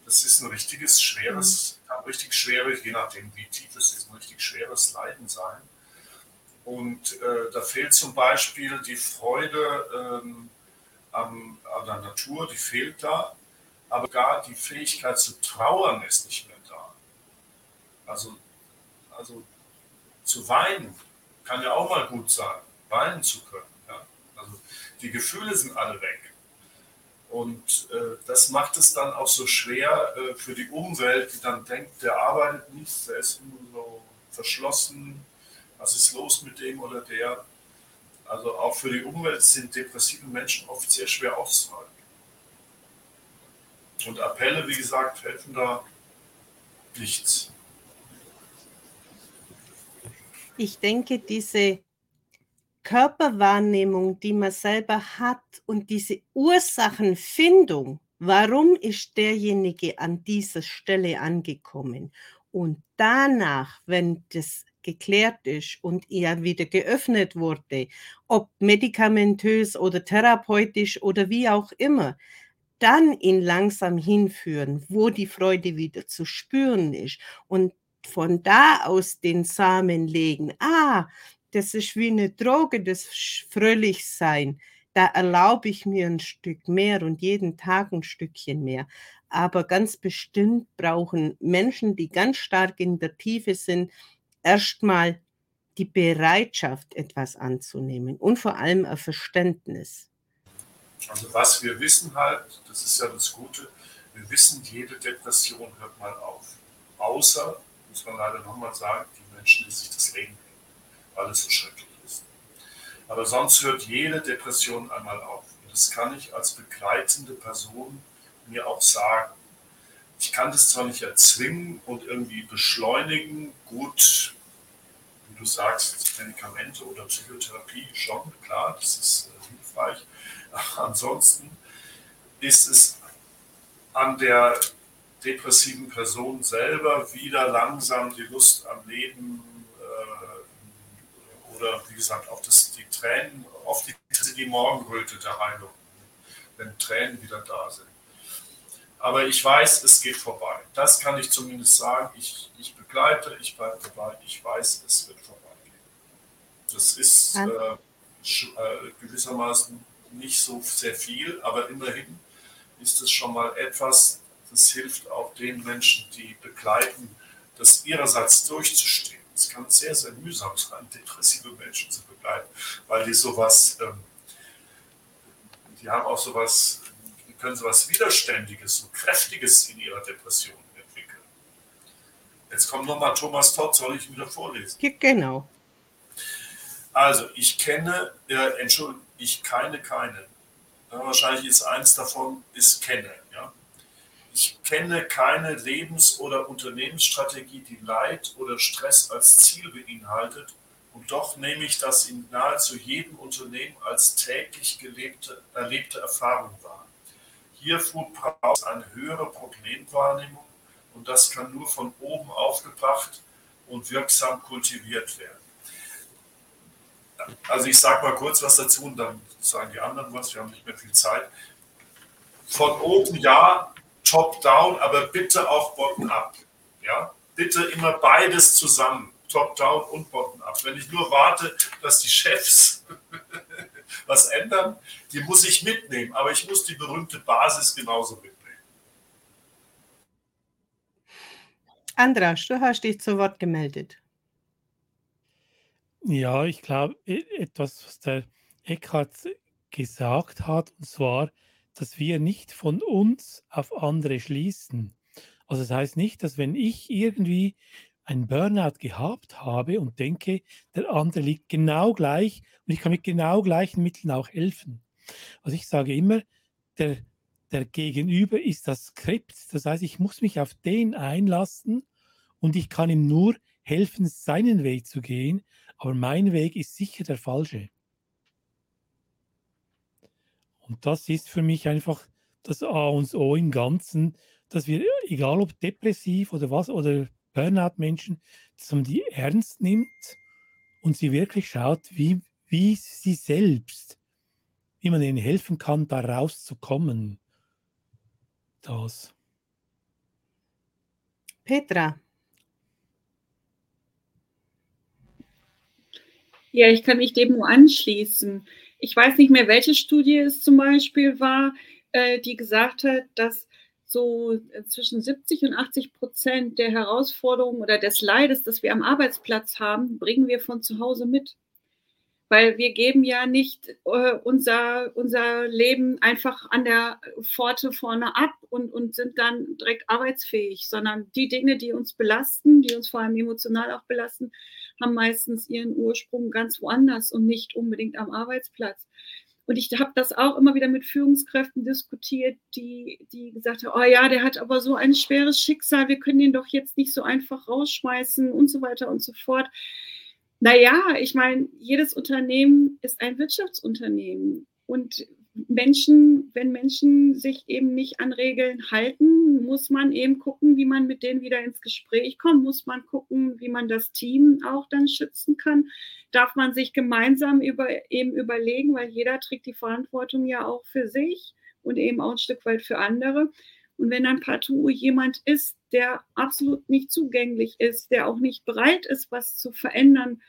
Das ist ein richtiges, schweres, ein richtig schweres, je nachdem wie tief es ist, ein richtig schweres Leiden sein. Und äh, da fehlt zum Beispiel die Freude ähm, an, an der Natur, die fehlt da, aber gar die Fähigkeit zu trauern ist nicht mehr da. Also, also zu weinen kann ja auch mal gut sein, weinen zu können. Ja? Also die Gefühle sind alle weg. Und äh, das macht es dann auch so schwer äh, für die Umwelt, die dann denkt, der arbeitet nicht, der ist nur so verschlossen, was ist los mit dem oder der. Also auch für die Umwelt sind depressive Menschen oft sehr schwer auszuhalten. Und Appelle, wie gesagt, helfen da nichts. Ich denke, diese Körperwahrnehmung, die man selber hat und diese Ursachenfindung, warum ist derjenige an dieser Stelle angekommen? Und danach, wenn das geklärt ist und er wieder geöffnet wurde, ob medikamentös oder therapeutisch oder wie auch immer, dann ihn langsam hinführen, wo die Freude wieder zu spüren ist und von da aus den Samen legen. Ah, das ist wie eine Droge, das Fröhlichsein. Da erlaube ich mir ein Stück mehr und jeden Tag ein Stückchen mehr. Aber ganz bestimmt brauchen Menschen, die ganz stark in der Tiefe sind, erstmal die Bereitschaft, etwas anzunehmen und vor allem ein Verständnis. Also was wir wissen halt, das ist ja das Gute, wir wissen, jede Depression hört mal auf. Außer, muss man leider nochmal sagen, die Menschen, die sich das Leben nehmen, weil es so schrecklich ist. Aber sonst hört jede Depression einmal auf. Und das kann ich als begleitende Person mir auch sagen. Ich kann das zwar nicht erzwingen und irgendwie beschleunigen, gut, wie du sagst, Medikamente oder Psychotherapie schon, klar, das ist hilfreich. Aber ansonsten ist es an der depressiven Person selber wieder langsam die Lust am Leben äh, oder wie gesagt auch das, die Tränen, oft die, die Morgenröte der Heilung, wenn Tränen wieder da sind. Aber ich weiß, es geht vorbei. Das kann ich zumindest sagen. Ich, ich begleite, ich bleibe dabei. Ich weiß, es wird vorbeigehen. Das ist äh, sch- äh, gewissermaßen nicht so sehr viel, aber immerhin ist es schon mal etwas, das hilft auch den Menschen, die begleiten, das ihrerseits durchzustehen. Es kann sehr, sehr mühsam sein, depressive Menschen zu begleiten, weil die sowas, ähm, die haben auch sowas, die können sowas Widerständiges, so Kräftiges in ihrer Depression entwickeln. Jetzt kommt nochmal Thomas Todt, soll ich wieder vorlesen? Genau. Also, ich kenne, äh, Entschuldigung, ich keine, keine. Ja, wahrscheinlich ist eins davon, ist kenne. Ja? Ich kenne keine Lebens- oder Unternehmensstrategie, die Leid oder Stress als Ziel beinhaltet. Und doch nehme ich das in nahezu jedem Unternehmen als täglich gelebte, erlebte Erfahrung wahr. Hierfür braucht es eine höhere Problemwahrnehmung und das kann nur von oben aufgebracht und wirksam kultiviert werden. Also ich sage mal kurz was dazu und dann sagen die anderen was, wir haben nicht mehr viel Zeit. Von oben ja, top down, aber bitte auch bottom up. Ja? Bitte immer beides zusammen, top down und bottom up. Wenn ich nur warte, dass die Chefs was ändern, die muss ich mitnehmen, aber ich muss die berühmte Basis genauso mitnehmen. Andrasch, du hast dich zu Wort gemeldet. Ja, ich glaube, etwas, was der Eckhart gesagt hat, und zwar, dass wir nicht von uns auf andere schließen. Also das heißt nicht, dass wenn ich irgendwie einen Burnout gehabt habe und denke, der andere liegt genau gleich und ich kann mit genau gleichen Mitteln auch helfen. Also ich sage immer, der, der Gegenüber ist das Skript. Das heißt, ich muss mich auf den einlassen und ich kann ihm nur helfen, seinen Weg zu gehen, aber mein Weg ist sicher der falsche. Und das ist für mich einfach das A und O im Ganzen, dass wir, egal ob depressiv oder was, oder Burnout-Menschen, dass man die ernst nimmt und sie wirklich schaut, wie, wie sie selbst, wie man ihnen helfen kann, da rauszukommen. Das. Petra. Ja, ich kann mich dem nur anschließen. Ich weiß nicht mehr, welche Studie es zum Beispiel war, die gesagt hat, dass so zwischen siebzig und achtzig Prozent der Herausforderungen oder des Leides, das wir am Arbeitsplatz haben, bringen wir von zu Hause mit. Weil wir geben ja nicht unser, unser Leben einfach an der Pforte vorne ab und, und sind dann direkt arbeitsfähig, sondern die Dinge, die uns belasten, die uns vor allem emotional auch belasten, haben meistens ihren Ursprung ganz woanders und nicht unbedingt am Arbeitsplatz. Und ich habe das auch immer wieder mit Führungskräften diskutiert, die, die gesagt haben, oh ja, der hat aber so ein schweres Schicksal, wir können ihn doch jetzt nicht so einfach rausschmeißen und so weiter und so fort. Naja, ich meine, jedes Unternehmen ist ein Wirtschaftsunternehmen. Und Menschen, wenn Menschen sich eben nicht an Regeln halten, muss man eben gucken, wie man mit denen wieder ins Gespräch kommt, muss man gucken, wie man das Team auch dann schützen kann, darf man sich gemeinsam über, eben überlegen, weil jeder trägt die Verantwortung ja auch für sich und eben auch ein Stück weit für andere. Und wenn dann partout jemand ist, der absolut nicht zugänglich ist, der auch nicht bereit ist, was zu verändern,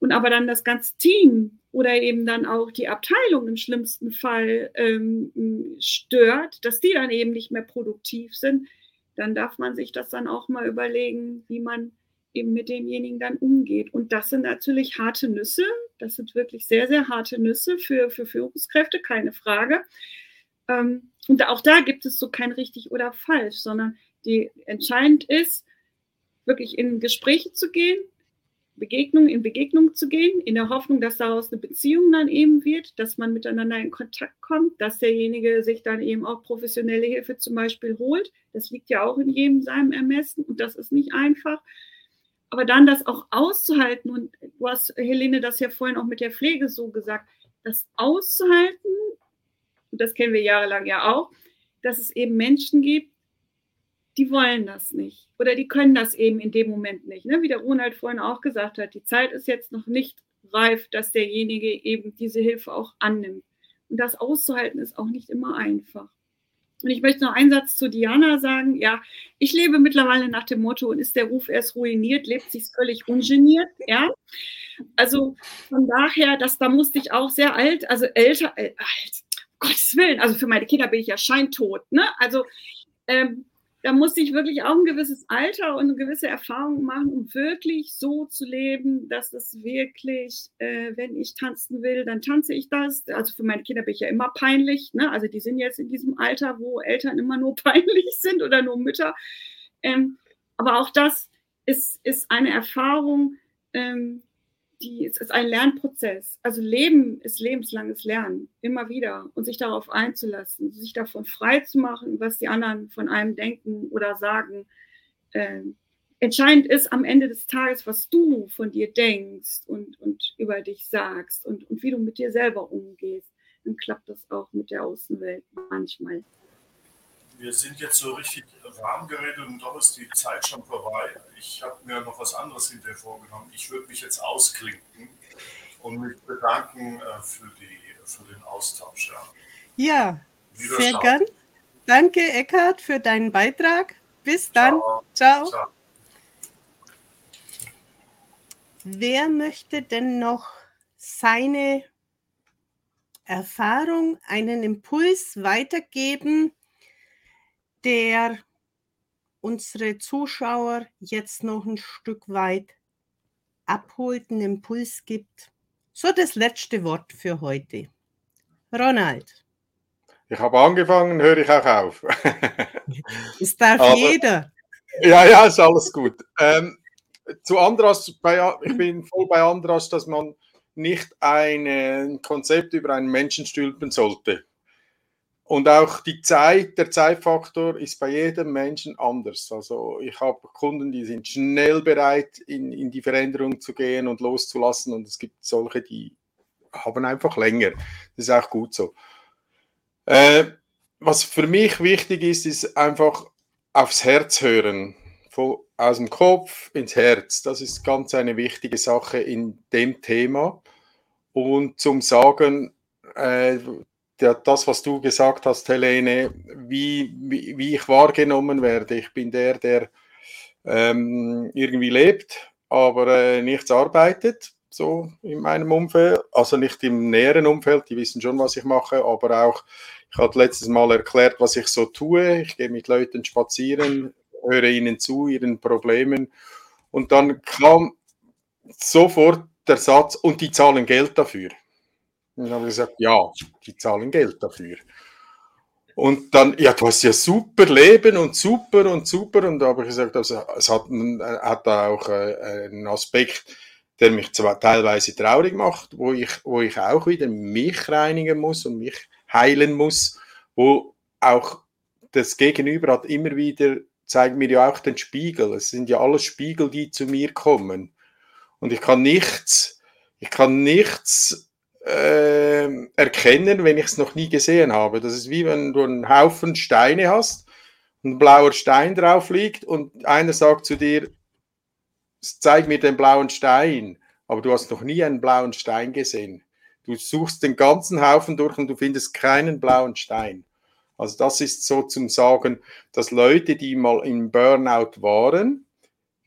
und aber dann das ganze Team oder eben dann auch die Abteilung im schlimmsten Fall ähm, stört, dass die dann eben nicht mehr produktiv sind, dann darf man sich das dann auch mal überlegen, wie man eben mit demjenigen dann umgeht. Und das sind natürlich harte Nüsse. Das sind wirklich sehr, sehr harte Nüsse für, für Führungskräfte, keine Frage. Ähm, und auch da gibt es so kein richtig oder falsch, sondern die entscheidend ist, wirklich in Gespräche zu gehen, Begegnung in Begegnung zu gehen, in der Hoffnung, dass daraus eine Beziehung dann eben wird, dass man miteinander in Kontakt kommt, dass derjenige sich dann eben auch professionelle Hilfe zum Beispiel holt. Das liegt ja auch in jedem seinem Ermessen und das ist nicht einfach. Aber dann das auch auszuhalten, und du hast, Helene, das ja vorhin auch mit der Pflege so gesagt, das auszuhalten, und das kennen wir jahrelang ja auch, dass es eben Menschen gibt, die wollen das nicht oder die können das eben in dem Moment nicht. Ne? Wie der Ronald vorhin auch gesagt hat, die Zeit ist jetzt noch nicht reif, dass derjenige eben diese Hilfe auch annimmt. Und das auszuhalten ist auch nicht immer einfach. Und ich möchte noch einen Satz zu Diana sagen. Ja, ich lebe mittlerweile nach dem Motto, und ist der Ruf erst ruiniert, lebt sich völlig ungeniert. Ja? Also von daher, dass, da musste ich auch sehr alt, also älter, äh, alt, um Gottes Willen, also für meine Kinder bin ich ja scheintot. Ne? Also, ähm, da muss ich wirklich auch ein gewisses Alter und eine gewisse Erfahrung machen, um wirklich so zu leben, dass es wirklich, äh, wenn ich tanzen will, dann tanze ich das. Also für meine Kinder bin ich ja immer peinlich. Ne? Also die sind jetzt in diesem Alter, wo Eltern immer nur peinlich sind oder nur Mütter. Ähm, aber auch das ist, ist eine Erfahrung, ähm, die, es ist ein Lernprozess. Also Leben ist lebenslanges Lernen, immer wieder. Und sich darauf einzulassen, sich davon frei zu machen, was die anderen von einem denken oder sagen. Ähm, entscheidend ist am Ende des Tages, was du von dir denkst und, und über dich sagst und, und wie du mit dir selber umgehst. Dann klappt das auch mit der Außenwelt manchmal. Wir sind jetzt so richtig rahmengeredet und doch ist die Zeit schon vorbei. Ich habe mir noch was anderes hinterher vorgenommen. Ich würde mich jetzt ausklinken und mich bedanken für, die, für den Austausch. Ja, ja sehr gern. Danke, Eckhart, für deinen Beitrag. Bis dann. Ciao. Ciao. Ciao. Wer möchte denn noch seine Erfahrung, einen Impuls weitergeben, der unsere Zuschauer jetzt noch ein Stück weit abholt, einen Impuls gibt? So das letzte Wort für heute. Ronald. Ich habe angefangen, höre ich auch auf. Es darf aber jeder. Ja, ja, ist alles gut. Ähm, zu Andras, bei, ich bin voll bei Andras, dass man nicht ein, ein Konzept über einen Menschen stülpen sollte. Und auch die Zeit, der Zeitfaktor ist bei jedem Menschen anders. Also ich habe Kunden, die sind schnell bereit, in, in die Veränderung zu gehen und loszulassen. Und es gibt solche, die haben einfach länger. Das ist auch gut so. Äh, was für mich wichtig ist, ist einfach aufs Herz hören. Von, aus dem Kopf ins Herz. Das ist ganz eine wichtige Sache in dem Thema. Und zum Sagen... Äh, das, was du gesagt hast, Helene, wie, wie, wie ich wahrgenommen werde. Ich bin der, der ähm, irgendwie lebt, aber äh, nichts arbeitet, so in meinem Umfeld. Also nicht im näheren Umfeld, die wissen schon, was ich mache, aber auch, ich hatte letztes Mal erklärt, was ich so tue. Ich gehe mit Leuten spazieren, höre ihnen zu, ihren Problemen. Und dann kam sofort der Satz, und die zahlen Geld dafür. Und dann habe ich gesagt, ja, die zahlen Geld dafür. Und dann, ja, du hast ja super Leben und super und super. Und da habe ich gesagt, also, es hat, hat auch äh, einen Aspekt, der mich zwar teilweise traurig macht, wo ich, wo ich auch wieder mich reinigen muss und mich heilen muss, wo auch das Gegenüber hat immer wieder, zeigt mir ja auch den Spiegel. Es sind ja alles Spiegel, die zu mir kommen. Und ich kann nichts, ich kann nichts Äh, erkennen, wenn ich es noch nie gesehen habe. Das ist wie wenn du einen Haufen Steine hast, ein blauer Stein drauf liegt und einer sagt zu dir, zeig mir den blauen Stein, aber du hast noch nie einen blauen Stein gesehen. Du suchst den ganzen Haufen durch und du findest keinen blauen Stein. Also das ist so zum Sagen, dass Leute, die mal im Burnout waren,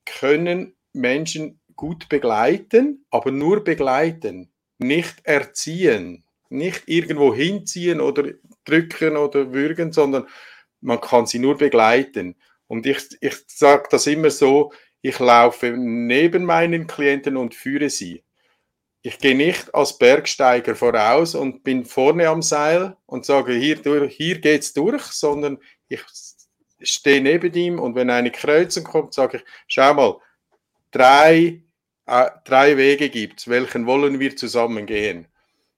können Menschen gut begleiten, aber nur begleiten. Nicht erziehen, nicht irgendwo hinziehen oder drücken oder würgen, sondern man kann sie nur begleiten. Und ich, ich sage das immer so, ich laufe neben meinen Klienten und führe sie. Ich gehe nicht als Bergsteiger voraus und bin vorne am Seil und sage, hier, hier geht es durch, sondern ich stehe neben ihm und wenn eine Kreuzung kommt, sage ich, schau mal, drei drei Wege gibt es, welchen wollen wir zusammen gehen?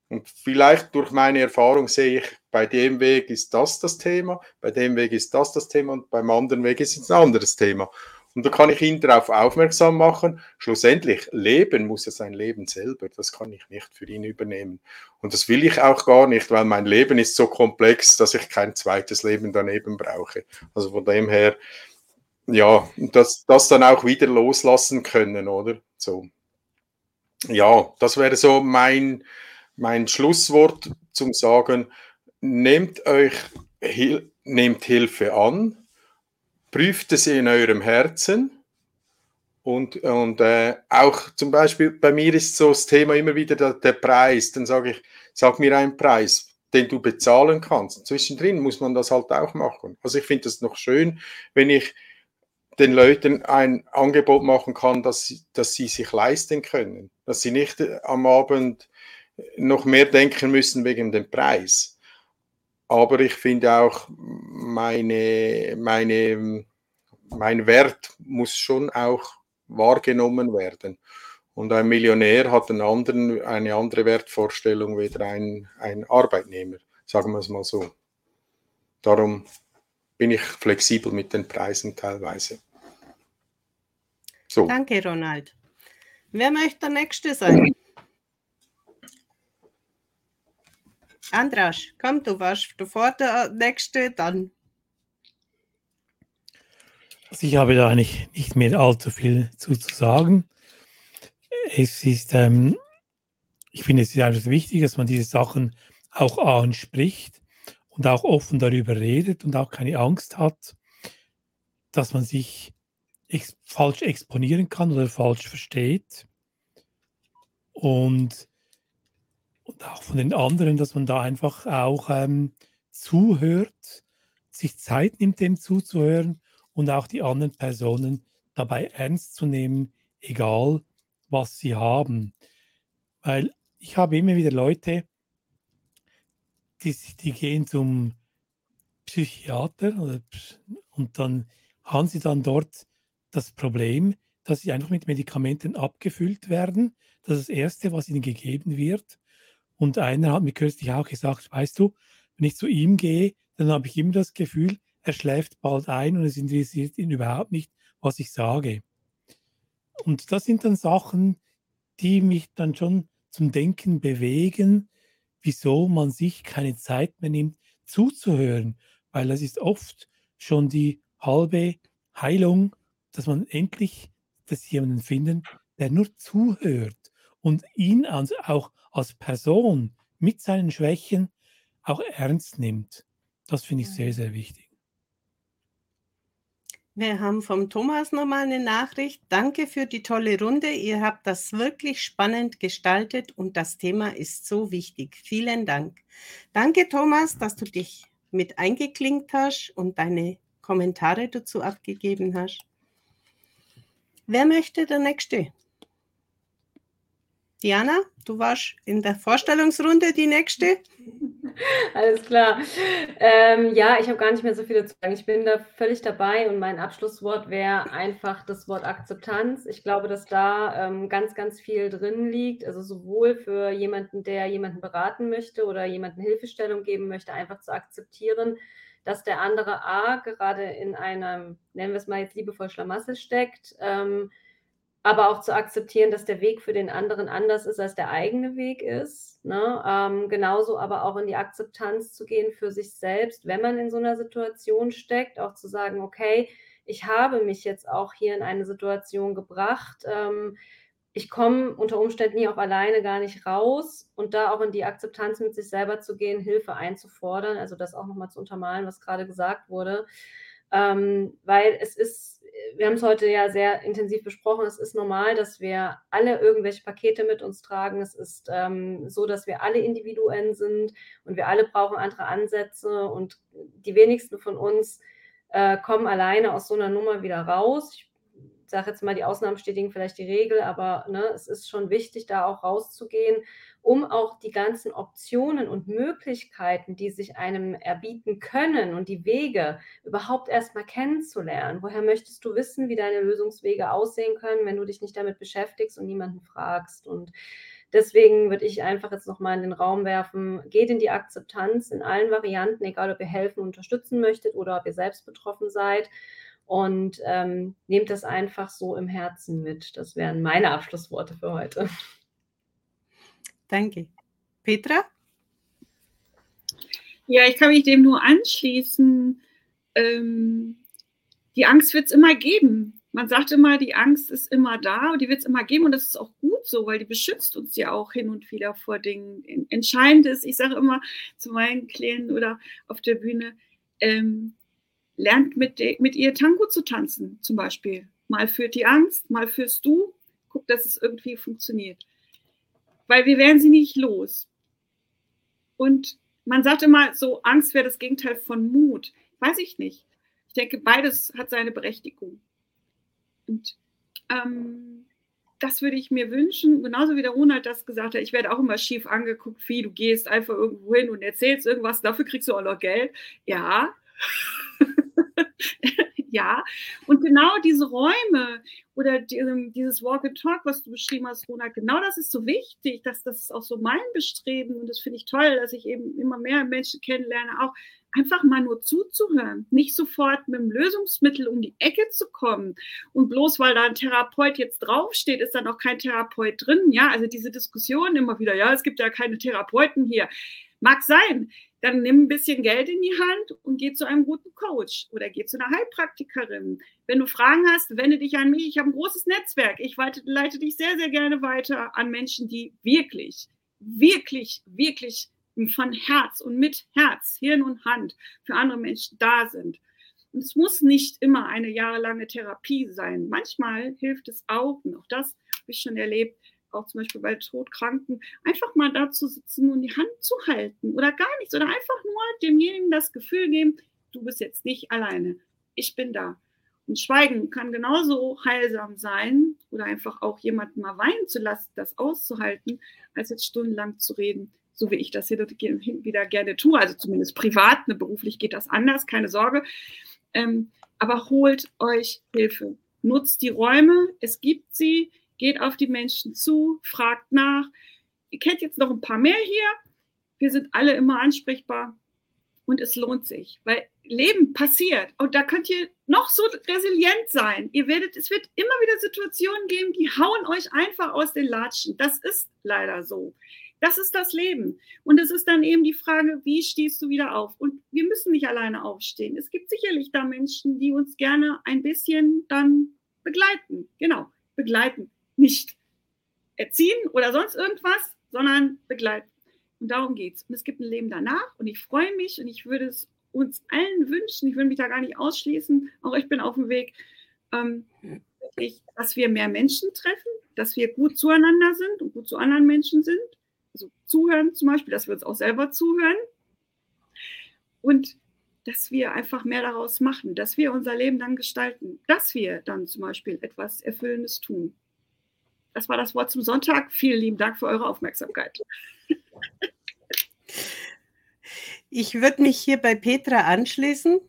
Und vielleicht durch meine Erfahrung sehe ich, bei dem Weg ist das das Thema, bei dem Weg ist das das Thema und beim anderen Weg ist es ein anderes Thema. Und da kann ich ihn darauf aufmerksam machen, schlussendlich, leben muss er sein Leben selber, das kann ich nicht für ihn übernehmen. Und das will ich auch gar nicht, weil mein Leben ist so komplex, dass ich kein zweites Leben daneben brauche. Also von dem her, ja, das, das dann auch wieder loslassen können, oder? So. Ja, das wäre so mein, mein Schlusswort zum Sagen, nehmt euch, Hil- nehmt Hilfe an, prüft es in eurem Herzen und, und äh, auch zum Beispiel bei mir ist so das Thema immer wieder der, der Preis, dann sage ich, sag mir einen Preis, den du bezahlen kannst. Zwischendrin muss man das halt auch machen. Also ich finde das noch schön, wenn ich den Leuten ein Angebot machen kann, dass sie, dass sie sich leisten können. Dass sie nicht am Abend noch mehr denken müssen wegen dem Preis. Aber ich finde auch, meine, meine, mein Wert muss schon auch wahrgenommen werden. Und ein Millionär hat einen anderen, eine andere Wertvorstellung wie ein, ein Arbeitnehmer, sagen wir es mal so. Darum bin ich flexibel mit den Preisen teilweise. So. Danke, Ronald. Wer möchte der Nächste sein? Andrasch, komm, du warst vor der Nächste, dann. Also ich habe da eigentlich nicht mehr allzu viel zu sagen. Es ist, ähm, ich finde es ist einfach wichtig, dass man diese Sachen auch anspricht und auch offen darüber redet und auch keine Angst hat, dass man sich Ex- falsch exponieren kann oder falsch versteht und, und auch von den anderen, dass man da einfach auch ähm, zuhört, sich Zeit nimmt, dem zuzuhören und auch die anderen Personen dabei ernst zu nehmen, egal was sie haben. Weil ich habe immer wieder Leute, die, die gehen zum Psychiater oder, und dann haben sie dann dort das Problem, dass sie einfach mit Medikamenten abgefüllt werden. Das ist das Erste, was ihnen gegeben wird. Und einer hat mir kürzlich auch gesagt, weißt du, wenn ich zu ihm gehe, dann habe ich immer das Gefühl, er schläft bald ein und es interessiert ihn überhaupt nicht, was ich sage. Und das sind dann Sachen, die mich dann schon zum Denken bewegen, wieso man sich keine Zeit mehr nimmt, zuzuhören. Weil das ist oft schon die halbe Heilung, dass man endlich das jemanden finden, der nur zuhört und ihn als, auch als Person mit seinen Schwächen auch ernst nimmt. Das finde ich sehr, sehr wichtig. Wir haben vom Thomas nochmal eine Nachricht. Danke für die tolle Runde. Ihr habt das wirklich spannend gestaltet und das Thema ist so wichtig. Vielen Dank. Danke, Thomas, dass du dich mit eingeklinkt hast und deine Kommentare dazu abgegeben hast. Wer möchte der Nächste? Diana, du warst in der Vorstellungsrunde die Nächste. Alles klar. Ähm, ja, ich habe gar nicht mehr so viel dazu sagen. Ich bin da völlig dabei und mein Abschlusswort wäre einfach das Wort Akzeptanz. Ich glaube, dass da ähm, ganz, ganz viel drin liegt. Also sowohl für jemanden, der jemanden beraten möchte oder jemanden Hilfestellung geben möchte, einfach zu akzeptieren, dass der andere A gerade in einem, nennen wir es mal jetzt liebevoll, Schlamassel steckt, ähm, aber auch zu akzeptieren, dass der Weg für den anderen anders ist, als der eigene Weg ist. Ne? Ähm, genauso aber auch in die Akzeptanz zu gehen für sich selbst, wenn man in so einer Situation steckt, auch zu sagen, okay, ich habe mich jetzt auch hier in eine Situation gebracht, ähm, ich komme unter Umständen hier auch alleine gar nicht raus und da auch in die Akzeptanz mit sich selber zu gehen, Hilfe einzufordern, also das auch nochmal zu untermalen, was gerade gesagt wurde, ähm, weil es ist, wir haben es heute ja sehr intensiv besprochen, es ist normal, dass wir alle irgendwelche Pakete mit uns tragen, es ist ähm, so, dass wir alle Individuen sind und wir alle brauchen andere Ansätze und die wenigsten von uns äh, kommen alleine aus so einer Nummer wieder raus. Ich Ich sage jetzt mal, die Ausnahmen bestätigen vielleicht die Regel, aber ne, es ist schon wichtig, da auch rauszugehen, um auch die ganzen Optionen und Möglichkeiten, die sich einem erbieten können und die Wege überhaupt erstmal kennenzulernen. Woher möchtest du wissen, wie deine Lösungswege aussehen können, wenn du dich nicht damit beschäftigst und niemanden fragst? Und deswegen würde ich einfach jetzt nochmal in den Raum werfen, geht in die Akzeptanz in allen Varianten, egal ob ihr helfen, unterstützen möchtet oder ob ihr selbst betroffen seid. Und ähm, nehmt das einfach so im Herzen mit. Das wären meine Abschlussworte für heute. Danke. Petra? Ja, ich kann mich dem nur anschließen. Ähm, die Angst wird es immer geben. Man sagt immer, die Angst ist immer da und die wird es immer geben. Und das ist auch gut so, weil die beschützt uns ja auch hin und wieder vor Dingen. Entscheidend ist, ich sage immer zu meinen Klienten oder auf der Bühne, ähm, lernt mit, de- mit ihr Tango zu tanzen, zum Beispiel. Mal für die Angst, mal fürs Du. Guckt, dass es irgendwie funktioniert. Weil wir werden sie nicht los. Und man sagt immer so, Angst wäre das Gegenteil von Mut. Weiß ich nicht. Ich denke, beides hat seine Berechtigung. Und ähm, das würde ich mir wünschen. Genauso wie der Ronald das gesagt hat. Ich werde auch immer schief angeguckt, wie du gehst einfach irgendwo hin und erzählst irgendwas. Dafür kriegst du auch noch Geld. Ja. Ja, und genau diese Räume oder die, dieses Walk and Talk, was du beschrieben hast, Ronald, genau das ist so wichtig, dass das ist auch so mein Bestreben und das finde ich toll, dass ich eben immer mehr Menschen kennenlerne, auch einfach mal nur zuzuhören, nicht sofort mit dem Lösungsmittel um die Ecke zu kommen und bloß weil da ein Therapeut jetzt draufsteht, ist da noch kein Therapeut drin, ja, also diese Diskussion immer wieder, ja, es gibt ja keine Therapeuten hier, mag sein. Dann nimm ein bisschen Geld in die Hand und geh zu einem guten Coach oder geh zu einer Heilpraktikerin. Wenn du Fragen hast, wende dich an mich. Ich habe ein großes Netzwerk. Ich leite dich sehr, sehr gerne weiter an Menschen, die wirklich, wirklich, wirklich von Herz und mit Herz, Hirn und Hand für andere Menschen da sind. Und es muss nicht immer eine jahrelange Therapie sein. Manchmal hilft es auch, und auch das habe ich schon erlebt, auch zum Beispiel bei Todkranken, einfach mal da zu sitzen und die Hand zu halten oder gar nichts oder einfach nur demjenigen das Gefühl geben, du bist jetzt nicht alleine, ich bin da. Und Schweigen kann genauso heilsam sein oder einfach auch jemanden mal weinen zu lassen, das auszuhalten, als jetzt stundenlang zu reden, so wie ich das hier wieder gerne tue, also zumindest privat, beruflich geht das anders, keine Sorge, aber holt euch Hilfe. nutzt die Räume, es gibt sie, geht auf die Menschen zu, fragt nach. Ihr kennt jetzt noch ein paar mehr hier. Wir sind alle immer ansprechbar und es lohnt sich, weil Leben passiert und da könnt ihr noch so resilient sein. Ihr werdet, es wird immer wieder Situationen geben, die hauen euch einfach aus den Latschen. Das ist leider so. Das ist das Leben. Und es ist dann eben die Frage, wie stehst du wieder auf? Und wir müssen nicht alleine aufstehen. Es gibt sicherlich da Menschen, die uns gerne ein bisschen dann begleiten. Genau, begleiten. Nicht erziehen oder sonst irgendwas, sondern begleiten. Und darum geht's. Und es gibt ein Leben danach und ich freue mich und ich würde es uns allen wünschen, ich würde mich da gar nicht ausschließen, auch ich bin auf dem Weg, ähm, ich, dass wir mehr Menschen treffen, dass wir gut zueinander sind und gut zu anderen Menschen sind. Also zuhören zum Beispiel, dass wir uns auch selber zuhören und dass wir einfach mehr daraus machen, dass wir unser Leben dann gestalten, dass wir dann zum Beispiel etwas Erfüllendes tun. Das war das Wort zum Sonntag. Vielen lieben Dank für eure Aufmerksamkeit. Ich würde mich hier bei Petra anschließen.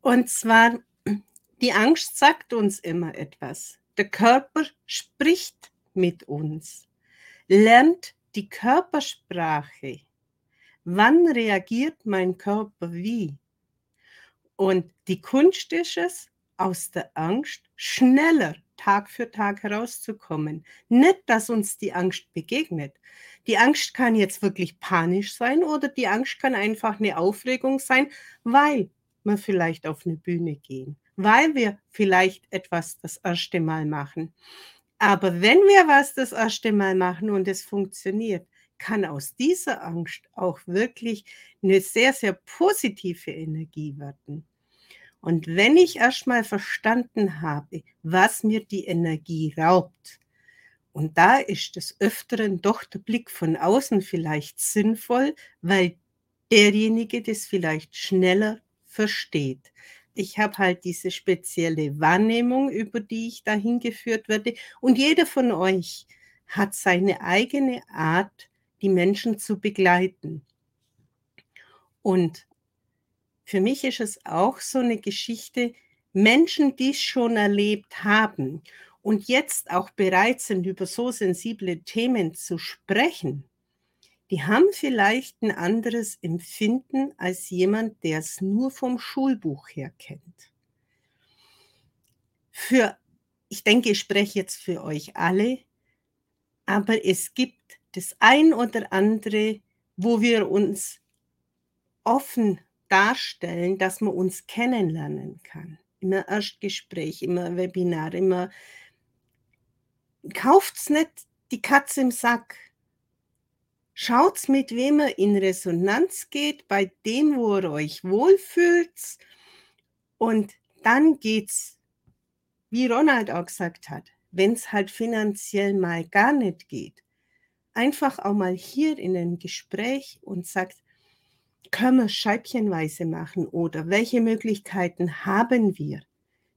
Und zwar, die Angst sagt uns immer etwas. Der Körper spricht mit uns. Lernt die Körpersprache. Wann reagiert mein Körper wie? Und die Kunst ist es, aus der Angst schneller Tag für Tag herauszukommen. Nicht, dass uns die Angst begegnet. Die Angst kann jetzt wirklich panisch sein oder die Angst kann einfach eine Aufregung sein, weil wir vielleicht auf eine Bühne gehen, weil wir vielleicht etwas das erste Mal machen. Aber wenn wir was das erste Mal machen und es funktioniert, kann aus dieser Angst auch wirklich eine sehr, sehr positive Energie werden. Und wenn ich erstmal verstanden habe, was mir die Energie raubt, und da ist des Öfteren doch der Blick von außen vielleicht sinnvoll, weil derjenige das vielleicht schneller versteht. Ich habe halt diese spezielle Wahrnehmung, über die ich dahin geführt werde. Und jeder von euch hat seine eigene Art, die Menschen zu begleiten. Und für mich ist es auch so eine Geschichte, Menschen, die es schon erlebt haben und jetzt auch bereit sind, über so sensible Themen zu sprechen, die haben vielleicht ein anderes Empfinden als jemand, der es nur vom Schulbuch her kennt. Für, ich denke, ich spreche jetzt für euch alle, aber es gibt das ein oder andere, wo wir uns offen darstellen, dass man uns kennenlernen kann. Immer Erstgespräch, immer Webinar, immer kauft's nicht die Katze im Sack. Schaut's, mit wem ihr in Resonanz geht, bei dem, wo ihr euch wohlfühlt. Und dann geht's, wie Ronald auch gesagt hat, wenn es halt finanziell mal gar nicht geht, einfach auch mal hier in ein Gespräch und sagt, können wir scheibchenweise machen oder welche Möglichkeiten haben wir,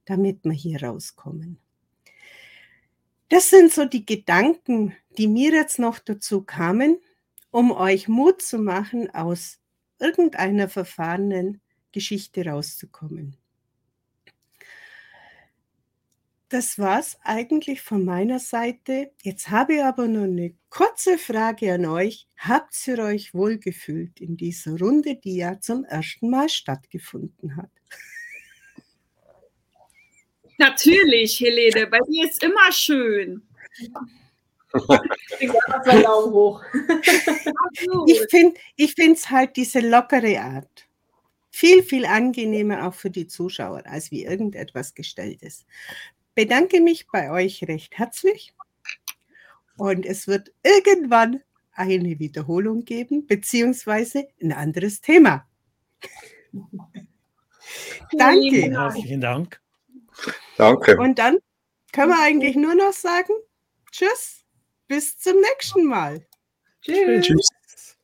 damit wir hier rauskommen? Das sind so die Gedanken, die mir jetzt noch dazu kamen, um euch Mut zu machen, aus irgendeiner verfahrenen Geschichte rauszukommen. Das war's eigentlich von meiner Seite. Jetzt habe ich aber noch eine kurze Frage an euch. Habt ihr euch wohlgefühlt in dieser Runde, die ja zum ersten Mal stattgefunden hat? Natürlich, Helene, bei dir ist immer schön. Ich finde, ich finde es halt diese lockere Art. Viel, viel angenehmer auch für die Zuschauer, als wie irgendetwas gestellt ist. Bedanke mich bei euch recht herzlich und es wird irgendwann eine Wiederholung geben, beziehungsweise ein anderes Thema. Danke. Herzlichen Dank. Danke. Und dann können wir eigentlich nur noch sagen, tschüss, bis zum nächsten Mal. Tschüss. Tschüss.